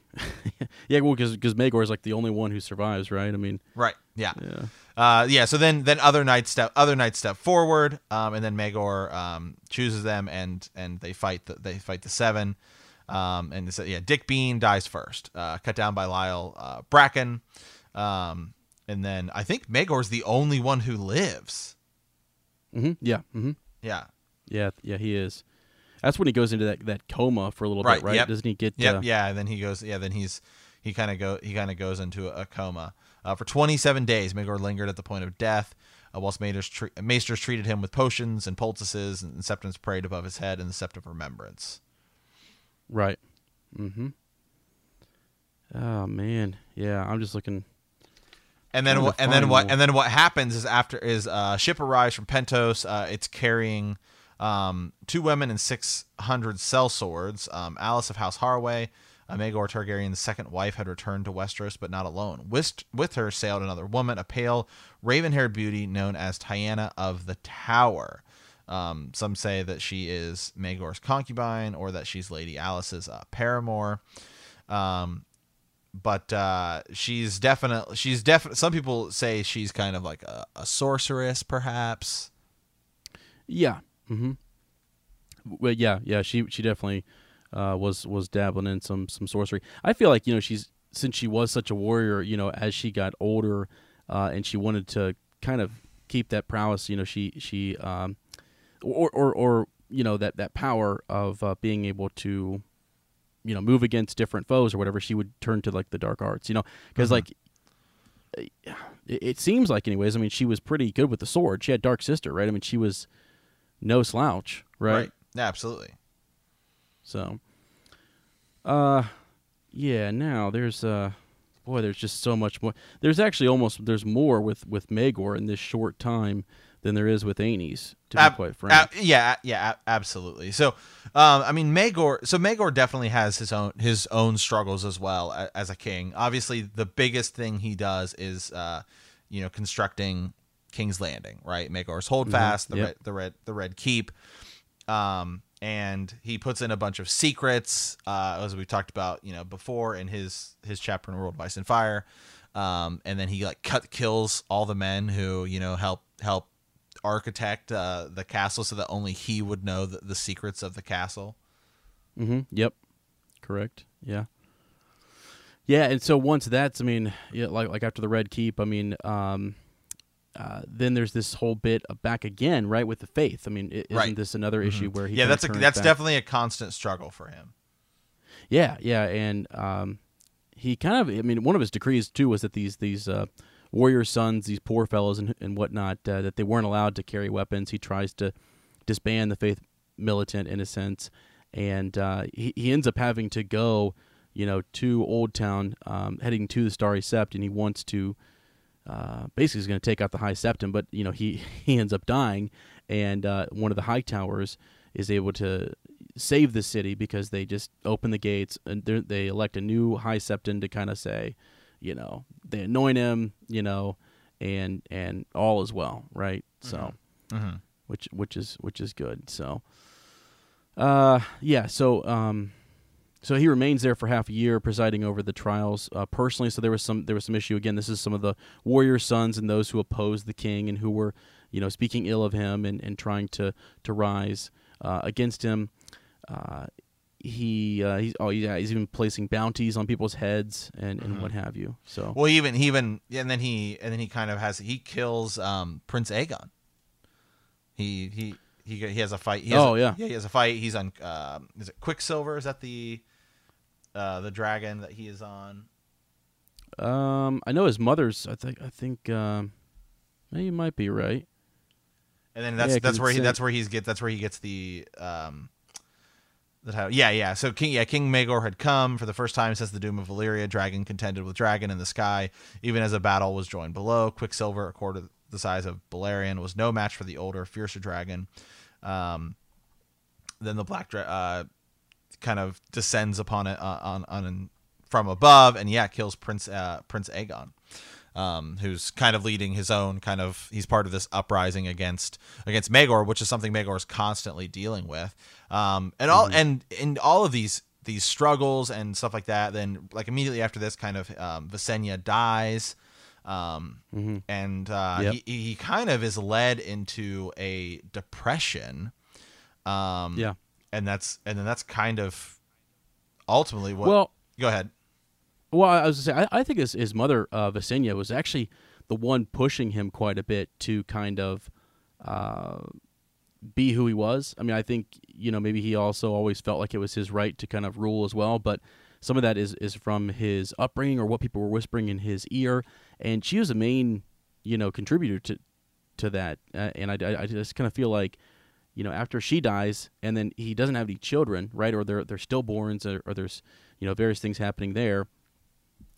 yeah, well, because because Maegor is like the only one who survives, right? I mean, right? Yeah, yeah. Uh, yeah. So then then other knights step other knights step forward, um, and then Maegor um, chooses them, and and they fight the, they fight the seven. Um, and so, yeah, Dick Bean dies first, uh, cut down by Lyle uh, Bracken. Um, and then I think Maegor's the only one who lives. Mm-hmm. Yeah. Mm-hmm. Yeah. Yeah. Yeah, he is. That's when he goes into that, that coma for a little right. bit, right? Yep. Doesn't he get... Yep. Uh... Yeah, and then he goes... Yeah, then he's... He kind of go. He kind of goes into a coma. Uh, for twenty-seven days, Maegor lingered at the point of death, uh, whilst Maesters, tre Maesters treated him with potions and poultices, and septums prayed above his head in the Sept of Remembrance. Right. Mm-hmm. Oh man, yeah. I'm just looking. And then, what, and then what? One. And then what happens is after is a uh, ship arrives from Pentos. Uh, it's carrying um, two women and six hundred cell swords. Um, Alice of House Harway, uh, Maegor Targaryen's second wife, had returned to Westeros, but not alone. With with her sailed another woman, a pale, raven-haired beauty known as Tyanna of the Tower. Um, some say that she is Maegor's concubine, or that she's Lady Alice's uh, paramour. Um, but uh, she's definitely she's definitely. Some people say she's kind of like a, a sorceress, perhaps. Yeah. Mm-hmm. Well, yeah, yeah. She she definitely uh, was was dabbling in some some sorcery. I feel like you know she's since she was such a warrior. You know, as she got older, uh, and she wanted to kind of keep that prowess. You know, she she. Um, Or, or, or, you know, that, that power of uh, being able to, you know, move against different foes or whatever, she would turn to, like, the dark arts, you know, because, mm-hmm. like, it, it seems like, anyways, I mean, she was pretty good with the sword. She had Dark Sister, right? I mean, she was no slouch, right? Right. Yeah, absolutely. So, uh, yeah, now there's, uh, boy, there's just so much more. There's actually almost, there's more with, with Maegor in this short time than there is with Aenys, to be ab, quite frank. Ab, yeah, yeah, ab, absolutely. So, um, I mean, Maegor. So Maegor definitely has his own his own struggles as well as, as a king. Obviously, the biggest thing he does is, uh, you know, constructing King's Landing, right? Maegor's Holdfast, mm-hmm. the yep. red, the red, the Red Keep, um, and he puts in a bunch of secrets, uh, as we talked about, you know, before in his his chapter in World of Ice and Fire, um, and then he like cut kills all the men who you know help help. architect uh the castle so that only he would know the, the secrets of the castle. Mm-hmm. Yep. Correct. Yeah. Yeah, and so once that's I mean, yeah, like like after the Red Keep, I mean, um uh then there's this whole bit of back again, right, with the faith. I mean, it, right. isn't this another mm-hmm. issue where he Yeah, that's a, that's back. definitely a constant struggle for him. Yeah, yeah, and um he kind of I mean, one of his decrees too was that these these uh warrior sons, these poor fellows and, and whatnot, uh, that they weren't allowed to carry weapons. He tries to disband the faith militant in a sense, and uh, he, he ends up having to go, you know, to Old Town, um, heading to the Starry Sept, and he wants to, uh, basically he's going to take out the High Septon, but, you know, he, he ends up dying, and uh, one of the High Towers is able to save the city because they just open the gates, and they elect a new High Septon to kind of say, you know, they anoint him, you know, and and all is well, right? Mm-hmm. So, mm-hmm. which which is which is good. So, uh, yeah. So, um, so he remains there for half a year, presiding over the trials uh, personally. So there was some there was some issue again. This is some of the warrior sons and those who opposed the king and who were, you know, speaking ill of him and and trying to to rise uh, against him. Uh, he uh, he's oh yeah he's even placing bounties on people's heads and, and mm-hmm. what have you. So well, even even and then he and then he kind of has he kills um, Prince Aegon. He he he he has a fight. He has oh a, yeah, yeah, he has a fight. He's on. Uh, is it Quicksilver? Is that the uh, the dragon that he is on? Um, I know his mother's. I think I think um, you might be right. And then that's yeah, that's where he that's where he's get that's where he gets the um the title. Yeah, yeah. So King yeah King Maegor had come for the first time since the doom of Valyria. Dragon contended with dragon in the sky, even as a battle was joined below. Quicksilver, a quarter the size of Balerion, was no match for the older, fiercer dragon. Um, then the black dra uh kind of descends upon it uh, on on an, from above, and yeah, kills Prince uh, Prince Aegon. Um, who's kind of leading his own kind of he's part of this uprising against against Maegor, which is something Maegor is constantly dealing with. Um, and all mm-hmm. and in all of these these struggles and stuff like that, then like immediately after this kind of um, Visenya dies. Um, mm-hmm. and uh, yep. he, he kind of is led into a depression. Um, yeah. And that's and then that's kind of ultimately what well, go ahead. Well, I was going to say, I, I think his, his mother, uh, Visenya, was actually the one pushing him quite a bit to kind of uh, be who he was. I mean, I think, you know, maybe he also always felt like it was his right to kind of rule as well, but some of that is, is from his upbringing or what people were whispering in his ear, and she was a main, you know, contributor to to that, uh, and I, I just kind of feel like, you know, after she dies, and then he doesn't have any children, right, or they're, they're stillborns, or, or there's, you know, various things happening there.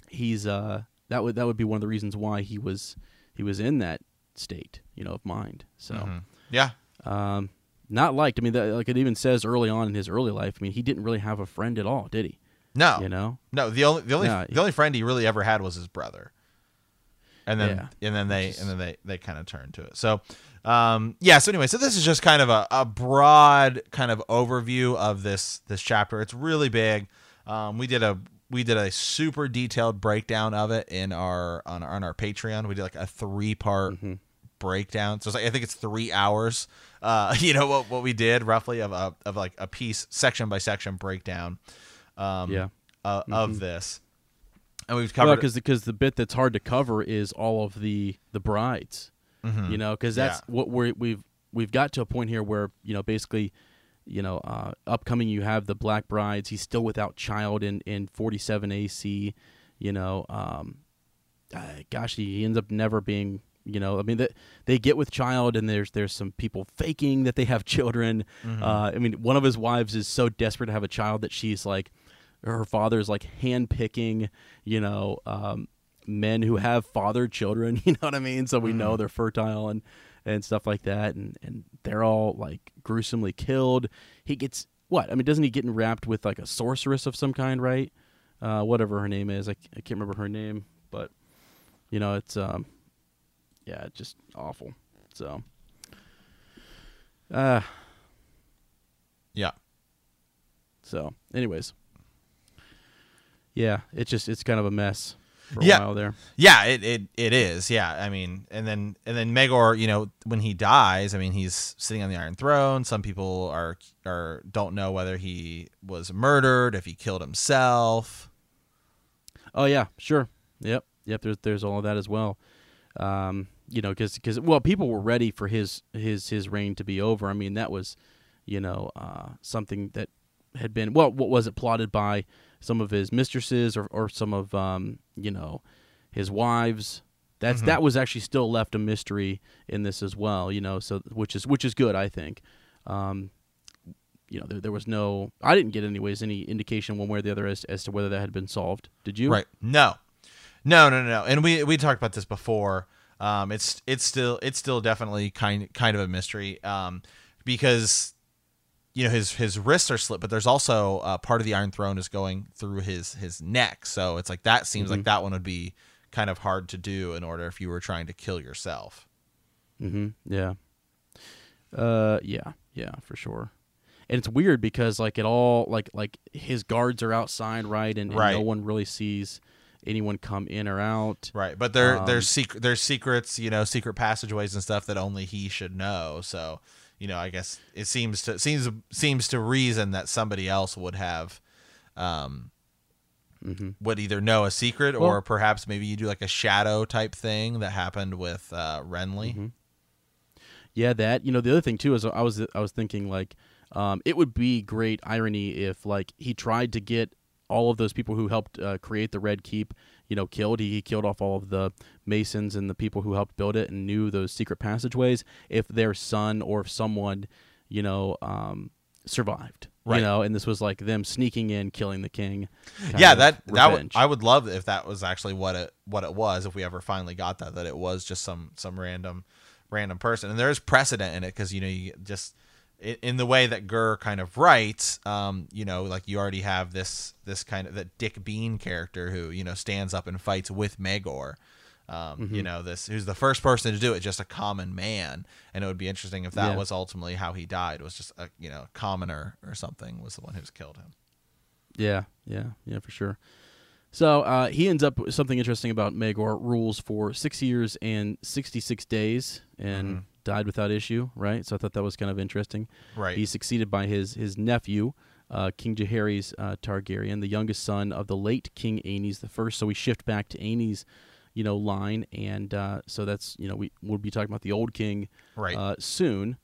He's uh that would that would be one of the reasons why he was he was in that state, you know, of mind. So mm-hmm. yeah, um, not liked. I mean, that, like it even says early on in his early life. I mean, he didn't really have a friend at all, did he? No, you know, no. The only the only no, the he, only friend he really ever had was his brother. And then yeah. and then they and then they they kind of turned to it. So um, yeah. So anyway, so this is just kind of a a broad kind of overview of this this chapter. It's really big. Um, we did a. We did a super detailed breakdown of it in our on, on our Patreon. We did like a three part mm-hmm. breakdown. So it's like, I think it's three hours. Uh, you know what what we did roughly of a of like a piece section by section breakdown. Um, yeah. Uh, mm-hmm. Of this, and we've covered because well, because the bit that's hard to cover is all of the the brides. Mm-hmm. You know, because that's yeah. what we're, we've we've got to a point here where you know basically. You know, uh, upcoming you have the Black Brides. He's still without child in, in forty-seven A C. You know, um, uh, gosh, he ends up never being. You know, I mean, that they get with child, and there's there's some people faking that they have children. Mm-hmm. uh, I mean, one of his wives is so desperate to have a child that she's like, her father's like handpicking. You know, um, men who have fathered children. You know what I mean? So we mm-hmm. know they're fertile and. and stuff like that, and, and they're all, like, gruesomely killed. He gets, what? I mean, doesn't he get enwrapped with, like, a sorceress of some kind, right? Uh, whatever her name is. I, I can't remember her name, but, you know, it's, um, yeah, just awful. So, uh, yeah. So, anyways. Yeah, it's just, it's kind of a mess. For a yeah. while there. Yeah, it, it it is. Yeah. I mean, and then and then Maegor, you know, when he dies, I mean, he's sitting on the Iron Throne. Some people are are don't know whether he was murdered, if he killed himself. Oh yeah, sure. Yep. Yep, there's there's all of that as well. Um, you know, cuz cuz well, people were ready for his his his reign to be over. I mean, that was, you know, uh, something that had been well, what was it plotted by some of his mistresses or, or some of, um, you know, his wives. That's, mm-hmm. that was actually still left a mystery in this as well, you know, so, which is, which is good, I think. Um, you know, there, there was no, I didn't get anyways, any indication one way or the other as, as to whether that had been solved. Did you? Right. No, no, no, no. And we, we talked about this before. Um, it's, it's still, it's still definitely kind, kind of a mystery, um, because you know, his his wrists are slit, but there's also uh, part of the Iron Throne is going through his his neck. So it's like that seems mm-hmm. like that one would be kind of hard to do in order if you were trying to kill yourself. Mm-hmm. Yeah. Uh. Yeah. Yeah. For sure. And it's weird because like it all like like his guards are outside, right? And, and right. no one really sees anyone come in or out. Right. But there um, there's secret there's secrets, you know, secret passageways and stuff that only he should know. So. you know, I guess it seems to seems seems to reason that somebody else would have, um, mm-hmm. would either know a secret well, or perhaps maybe you do like a shadow type thing that happened with uh, Renly. Mm-hmm. Yeah, that you know the other thing too is I was I was thinking like um, it would be great irony if like he tried to get all of those people who helped uh, create the Red Keep, you know, killed. He, he killed off all of the masons and the people who helped build it and knew those secret passageways. If their son or if someone, you know, um, survived, right. you know, and this was like them sneaking in, killing the king. Yeah, that that would, I would love if that was actually what it what it was. If we ever finally got that, that it was just some some random random person, and there is precedent in it because you know you just. In the way that Gurr kind of writes, um, you know, like you already have this this kind of that Dick Bean character who, you know, stands up and fights with Maegor, um, mm-hmm. you know, this who's the first person to do it, just a common man. And it would be interesting if that yeah. was ultimately how he died, was just, a you know, commoner or something was the one who's killed him. Yeah, yeah, yeah, for sure. So uh, he ends up with something interesting about Maegor, rules for six years and sixty-six days and... Mm-hmm. died without issue, right? So I thought that was kind of interesting. Right. He's succeeded by his his nephew, uh, King Jaehaerys uh, Targaryen, the youngest son of the late King Aenys the First. So we shift back to Aenys, you know, line, and uh, so that's you know we we'll be talking about the old king right uh, soon.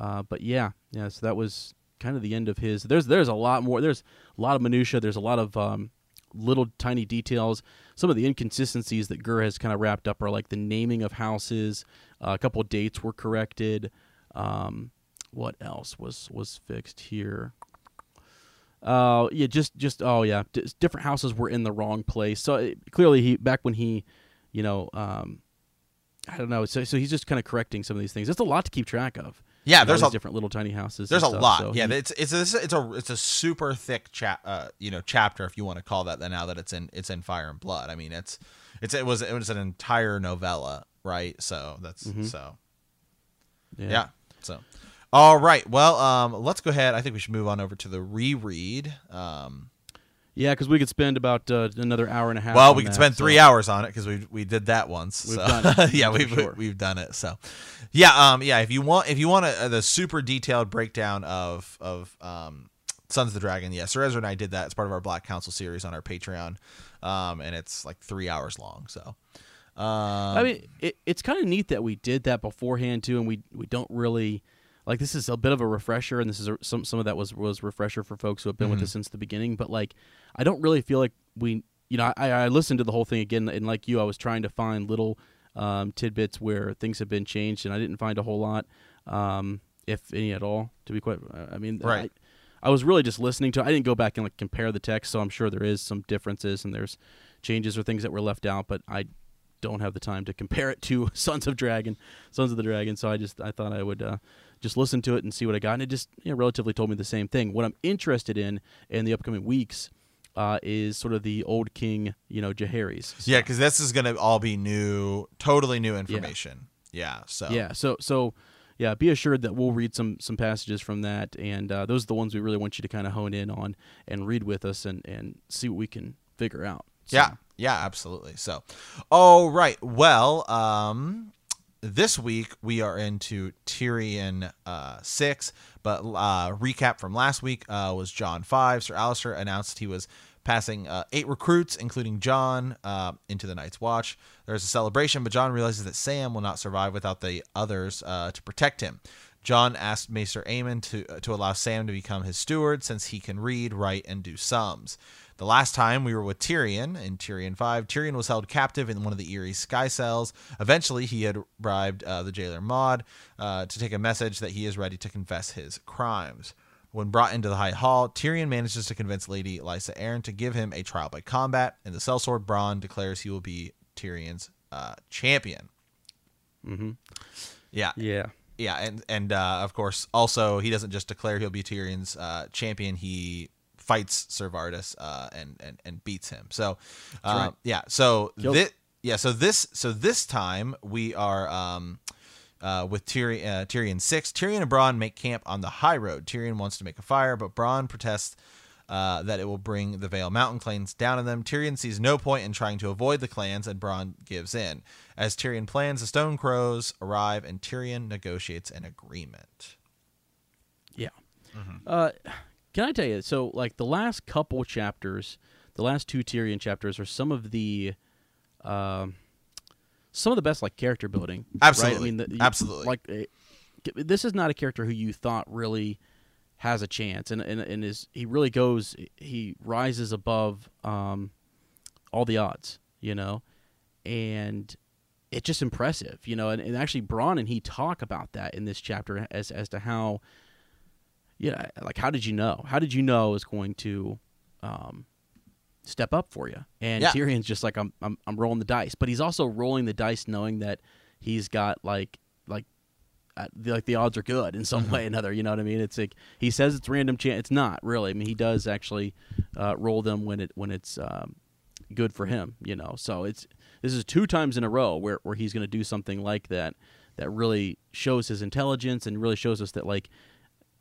Uh, but yeah, yeah. So that was kind of the end of his. There's there's a lot more. There's a lot of minutia. There's a lot of um, little tiny details. Some of the inconsistencies that Gurr has kind of wrapped up are like the naming of houses. Uh, a couple of dates were corrected. Um, what else was was fixed here? Uh, yeah, just just oh yeah, D different houses were in the wrong place. So it, clearly, he back when he, you know, um, I don't know. So so he's just kind of correcting some of these things. It's a lot to keep track of. Yeah, there's a, different little tiny houses. There's a stuff, lot. So yeah, he, it's it's a, it's a it's a super thick chap uh, you know chapter if you want to call that that now that it's in it's in Fire and Blood. I mean it's it's it was it was an entire novella. Right, so that's mm-hmm. so yeah. yeah so all right, well um let's go ahead. I think we should move on over to the reread. Um yeah, because we could spend about uh, another hour and a half. Well, we could that, spend so. three hours on it because we we did that once. We've so. done it. yeah we've sure. we've done it so yeah um yeah if you want if you want a, the super detailed breakdown of of um Sons of the Dragon, yeah, Sir Ezra and I did that. It's part of our Black Council series on our Patreon, um and it's like three hours long. So Um, I mean, it, it's kind of neat that we did that beforehand too, and we we don't really like this is a bit of a refresher, and this is a, some some of that was was refresher for folks who have been mm-hmm. with us since the beginning. But like, I don't really feel like we, you know, I, I listened to the whole thing again, and like you, I was trying to find little um, tidbits where things have been changed, and I didn't find a whole lot, um, if any at all. To be quite, I mean, right. I, I was really just listening to it. I didn't go back and like compare the text, so I'm sure there is some differences and there's changes or things that were left out, but I. don't have the time to compare it to Sons of Dragon, Sons of the Dragon. So I just I thought I would uh, just listen to it and see what I got, and it just you know, relatively told me the same thing. What I'm interested in in the upcoming weeks uh, is sort of the old king, you know, Jaehaerys. Yeah, because this is going to all be new, totally new information. Yeah. yeah. So yeah, so so yeah, be assured that we'll read some some passages from that, and uh, those are the ones we really want you to kind of hone in on and read with us and and see what we can figure out. So. Yeah. Yeah, absolutely. So, all right. Well, um, this week we are into Tyrion uh, six, but uh, recap from last week uh, was Jon five. Sir Alistair announced he was passing uh, eight recruits, including Jon, uh, into the Night's Watch. There's a celebration, but Jon realizes that Sam will not survive without the others uh, to protect him. Jon asked Maester Aemon to, uh, to allow Sam to become his steward since he can read, write, and do sums. The last time we were with Tyrion, in Tyrion five, Tyrion was held captive in one of the Eerie sky cells. Eventually, he had bribed uh, the jailer Maud uh, to take a message that he is ready to confess his crimes. When brought into the High Hall, Tyrion manages to convince Lady Lysa Arryn to give him a trial by combat, and the sellsword Bronn declares he will be Tyrion's uh, champion. Mm-hmm. Yeah. Yeah. Yeah, and, and uh, of course, also, he doesn't just declare he'll be Tyrion's uh, champion, he... fights Servardus uh, and and and beats him. So, um, right. yeah. So this yeah. So this so this time we are um, uh, with Tyrion uh, Tyrion six. Tyrion and Bronn make camp on the high road. Tyrion wants to make a fire, but Bronn protests uh, that it will bring the Vale Mountain clans down on them. Tyrion sees no point in trying to avoid the clans, and Bronn gives in. As Tyrion plans, the Stone Crows arrive, and Tyrion negotiates an agreement. Mm-hmm. Uh, can I tell you? So, like, the last couple chapters, the last two Tyrion chapters, are some of the, uh, some of the best, like, character building. Absolutely, right? I mean, the, you, absolutely. Like, it, this is not a character who you thought really has a chance, and and and is he really goes? He rises above um, all the odds, you know, and it's just impressive, you know. And, and actually, Bronn and he talk about that in this chapter as as to how. Yeah, like, how did you know? How did you know is going to um, step up for you? And yeah. Tyrion's just like, I'm, I'm, I'm rolling the dice, but he's also rolling the dice knowing that he's got like, like, uh, the, like the odds are good in some way or another. You know what I mean? It's like he says it's random chance. It's not really. I mean, he does actually uh, roll them when it when it's um, good for him. You know, so it's this is two times in a row where where he's going to do something like that that really shows his intelligence and really shows us that like.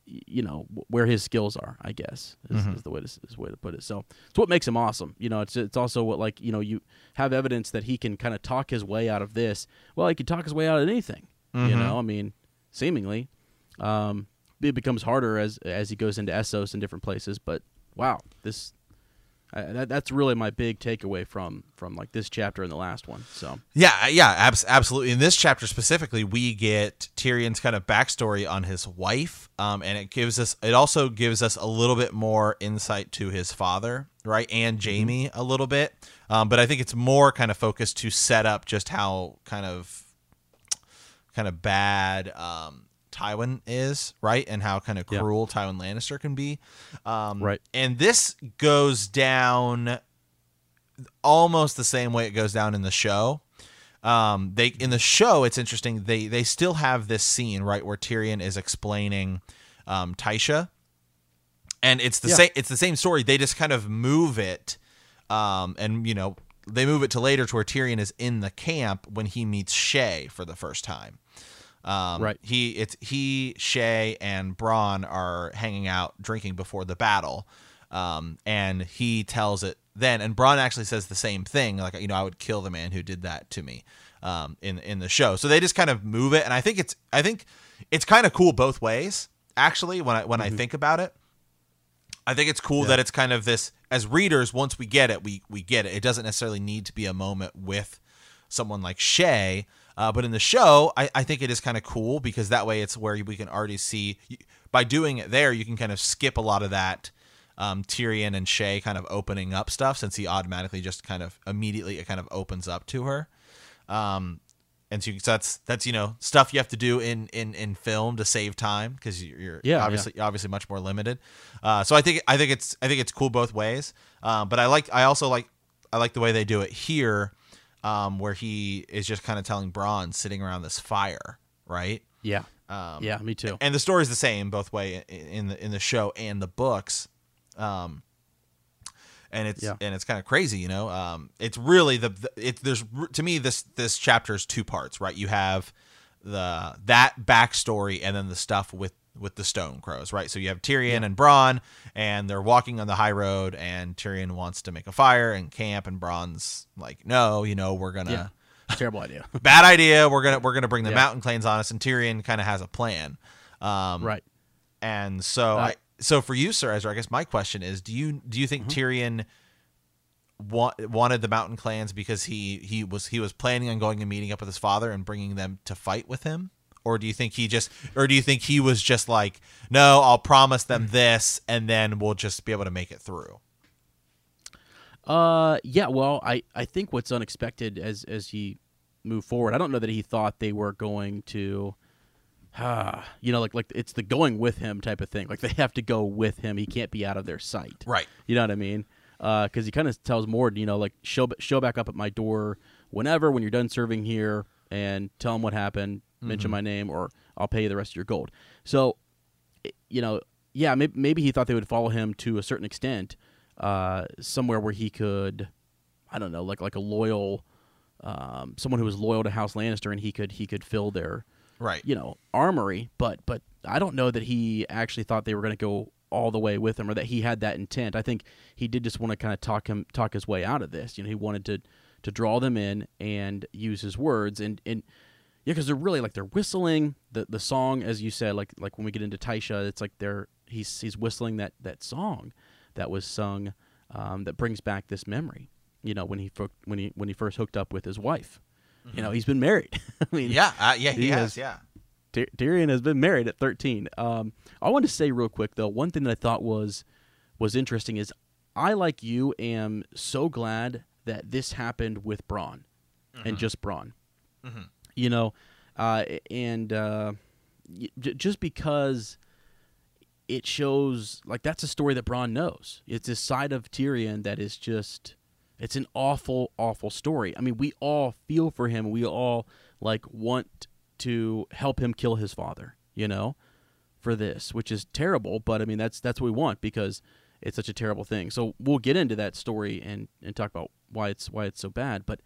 You know where his skills are, I guess, is, mm-hmm. is the way to, is the way to put it. So it's what makes him awesome. You know, it's it's also what like you know you have evidence that he can kind of talk his way out of this. Well, he can talk his way out of anything. Mm-hmm. You know, I mean, seemingly, um, it becomes harder as as he goes into Essos and different places. But wow, this I, that, that's really my big takeaway from from like this chapter and the last one. So yeah, yeah, abs- absolutely. In this chapter specifically, we get Tyrion's kind of backstory on his wife, um, and it gives us it also gives us a little bit more insight to his father, right, and Jaime mm-hmm. a little bit. Um, but I think it's more kind of focused to set up just how kind of kind of bad um, Tywin is, right, and how kind of cruel yeah. Tywin Lannister can be, um, right. And this goes down almost the same way it goes down in the show. Um, they in the show, it's interesting. They they still have this scene, right, where Tyrion is explaining um, Tysha, and it's the yeah. same. It's the same story. They just kind of move it, um, and you know they move it to later to where Tyrion is in the camp when he meets Shay for the first time. Um, right. He it's he Shay and Bronn are hanging out drinking before the battle, um, and he tells it then. And Bronn actually says the same thing, like you know I would kill the man who did that to me, um, in in the show. So they just kind of move it, and I think it's I think it's kind of cool both ways. Actually, when I when mm-hmm. I think about it, I think it's cool yeah. that it's kind of this as readers. Once we get it, we we get it. It doesn't necessarily need to be a moment with someone like Shay. Uh, but in the show, I, I think it is kind of cool because that way it's where we can already see by doing it there, you can kind of skip a lot of that um, Tyrion and Shay kind of opening up stuff since he automatically just kind of immediately it kind of opens up to her. Um, and so, you, so that's, that's, you know, stuff you have to do in, in, in film to save time because you're yeah, obviously yeah. obviously much more limited. Uh, so I think I think it's I think it's cool both ways. Uh, but I like I also like I like the way they do it here. Um, where he is just kind of telling Bronn sitting around this fire, right? Yeah, um, yeah, me too. And the story's the same both way in the in the show and the books, um, and it's yeah. and it's kind of crazy, you know. Um, it's really the, the it there's to me this this chapter's two parts, right? You have the that backstory and then the stuff with with the Stone Crows, right? So you have Tyrion yeah. and Bronn, and they're walking on the high road, and Tyrion wants to make a fire and camp, and Bronn's like, "No, you know, we're gonna yeah. terrible idea, bad idea. We're gonna we're gonna bring the yeah. mountain clans on us." And Tyrion kind of has a plan, um, right? And so, uh, I, so for you, Sir Ezra, I guess my question is: Do you do you think mm-hmm. Tyrion wa- wanted the mountain clans because he he was he was planning on going and meeting up with his father and bringing them to fight with him? Or do you think he just, or do you think he was just like, no, I'll promise them this, and then we'll just be able to make it through? Uh, yeah. Well, I, I think what's unexpected as as he moved forward, I don't know that he thought they were going to, uh, you know, like like it's the going with him type of thing. Like they have to go with him. He can't be out of their sight. Right. You know what I mean? Because uh, he kind of tells Mord, you know, like show show back up at my door whenever when you're done serving here, and tell him what happened. Mention mm-hmm. my name, or I'll pay you the rest of your gold. So, you know, yeah, maybe, maybe he thought they would follow him to a certain extent, uh, somewhere where he could, I don't know, like like a loyal, um, someone who was loyal to House Lannister, and he could he could fill their, right, you know, armory. But but I don't know that he actually thought they were going to go all the way with him, or that he had that intent. I think he did just want to kind of talk him talk his way out of this. You know, he wanted to to draw them in and use his words and and. Yeah, because they're really like they're whistling the the song, as you said. Like like when we get into Tysha, it's like they're he's he's whistling that that song that was sung um, that brings back this memory. You know, when he when he when he first hooked up with his wife. Mm-hmm. You know, he's been married. I mean, yeah, uh, yeah, he, he has, has. Yeah, Ty Tyrion has been married at thirteen. Um, I want to say real quick though, one thing that I thought was was interesting is I, like you, am so glad that this happened with Bronn, mm-hmm. and just Bronn. Mm-hmm. You know, uh, and uh, just because it shows, like, that's a story that Bronn knows. It's this side of Tyrion that is just. It's an awful, awful story. I mean, we all feel for him. We all, like, want to help him kill his father, you know, for this, which is terrible. But, I mean, that's that's what we want because it's such a terrible thing. So we'll get into that story and, and talk about why it's why it's so bad. But,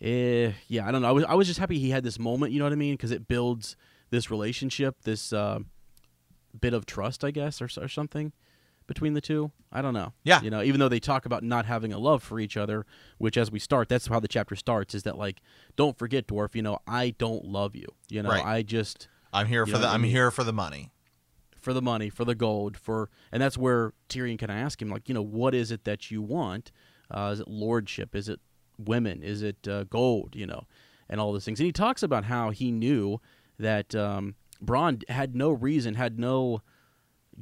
eh, yeah, I don't know. I was, I was just happy he had this moment, you know what I mean, because it builds this relationship, this uh, bit of trust, I guess, or, or something. Between the two, I don't know. Yeah, you know, even though they talk about not having a love for each other, which as we start, that's how the chapter starts. Is that like, don't forget, dwarf. You know, I don't love you. You know, right. I just I'm here for know, the I'm here for the money, for the money, for the gold, for and that's where Tyrion kind of asks him, like, you know, what is it that you want? Uh, is it lordship? Is it women? Is it uh, gold? You know, and all those things. And he talks about how he knew that um, Bronn had no reason, had no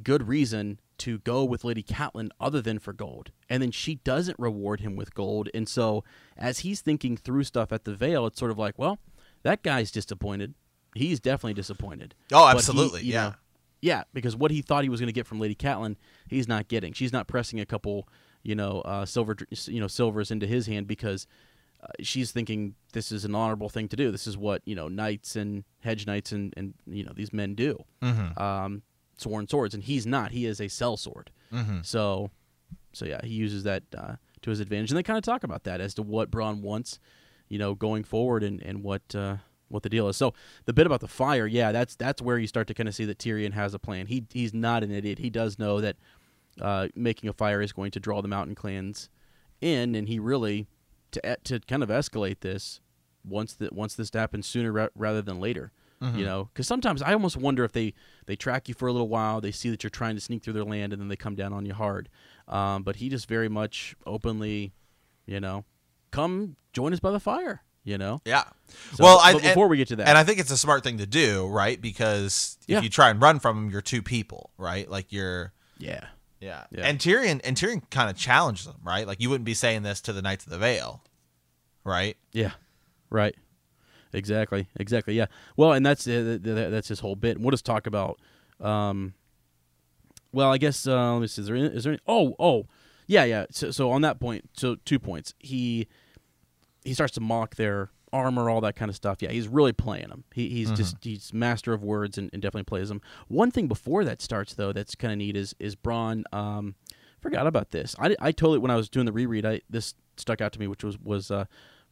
good reason. To go with Lady Catelyn other than for gold. And then she doesn't reward him with gold. And so as he's thinking through stuff at the Vale, it's sort of like, well, that guy's disappointed. He's definitely disappointed. Oh, absolutely. He, yeah. Know, yeah, because what he thought he was going to get from Lady Catelyn, he's not getting. She's not pressing a couple, you know, uh, silver, you know, silvers into his hand because uh, she's thinking this is an honorable thing to do. This is what, you know, knights and hedge knights and, and you know, these men do. Mm-hmm. Um sworn swords, and he's not. He is a sellsword. Mm-hmm. So, so yeah, he uses that uh, to his advantage, and they kind of talk about that as to what Bronn wants, you know, going forward, and and what uh, what the deal is. So the bit about the fire, yeah, that's that's where you start to kind of see that Tyrion has a plan. He he's not an idiot. He does know that uh, making a fire is going to draw the mountain clans in, and he really to to kind of escalate this once that once this happens sooner ra rather than later. Mm-hmm. You know, because sometimes I almost wonder if they, they track you for a little while, they see that you're trying to sneak through their land, and then they come down on you hard. Um, but he just very much openly, you know, come join us by the fire, you know? Yeah. So, well, I, before and, we get to that. And I think it's a smart thing to do, right? Because if yeah. you try and run from them, you're two people, right? Like you're... Yeah. Yeah. yeah. And Tyrion, and Tyrion kind of challenged them, right? Like you wouldn't be saying this to the Knights of the Vale, right? Yeah. Right. Exactly. Exactly. Yeah. Well, and that's uh, that's his whole bit. We'll just talk about. Um, well, I guess uh, let me see. Is there any, is there any? Oh, oh, yeah, yeah. So, so on that point, so two points. He he starts to mock their armor, all that kind of stuff. Yeah, he's really playing them. He, he's mm-hmm. just he's master of words and, and definitely plays them. One thing before that starts though that's kind of neat is is Bronn. Um, forgot about this. I I totally when I was doing the reread, I this stuck out to me, which was was uh,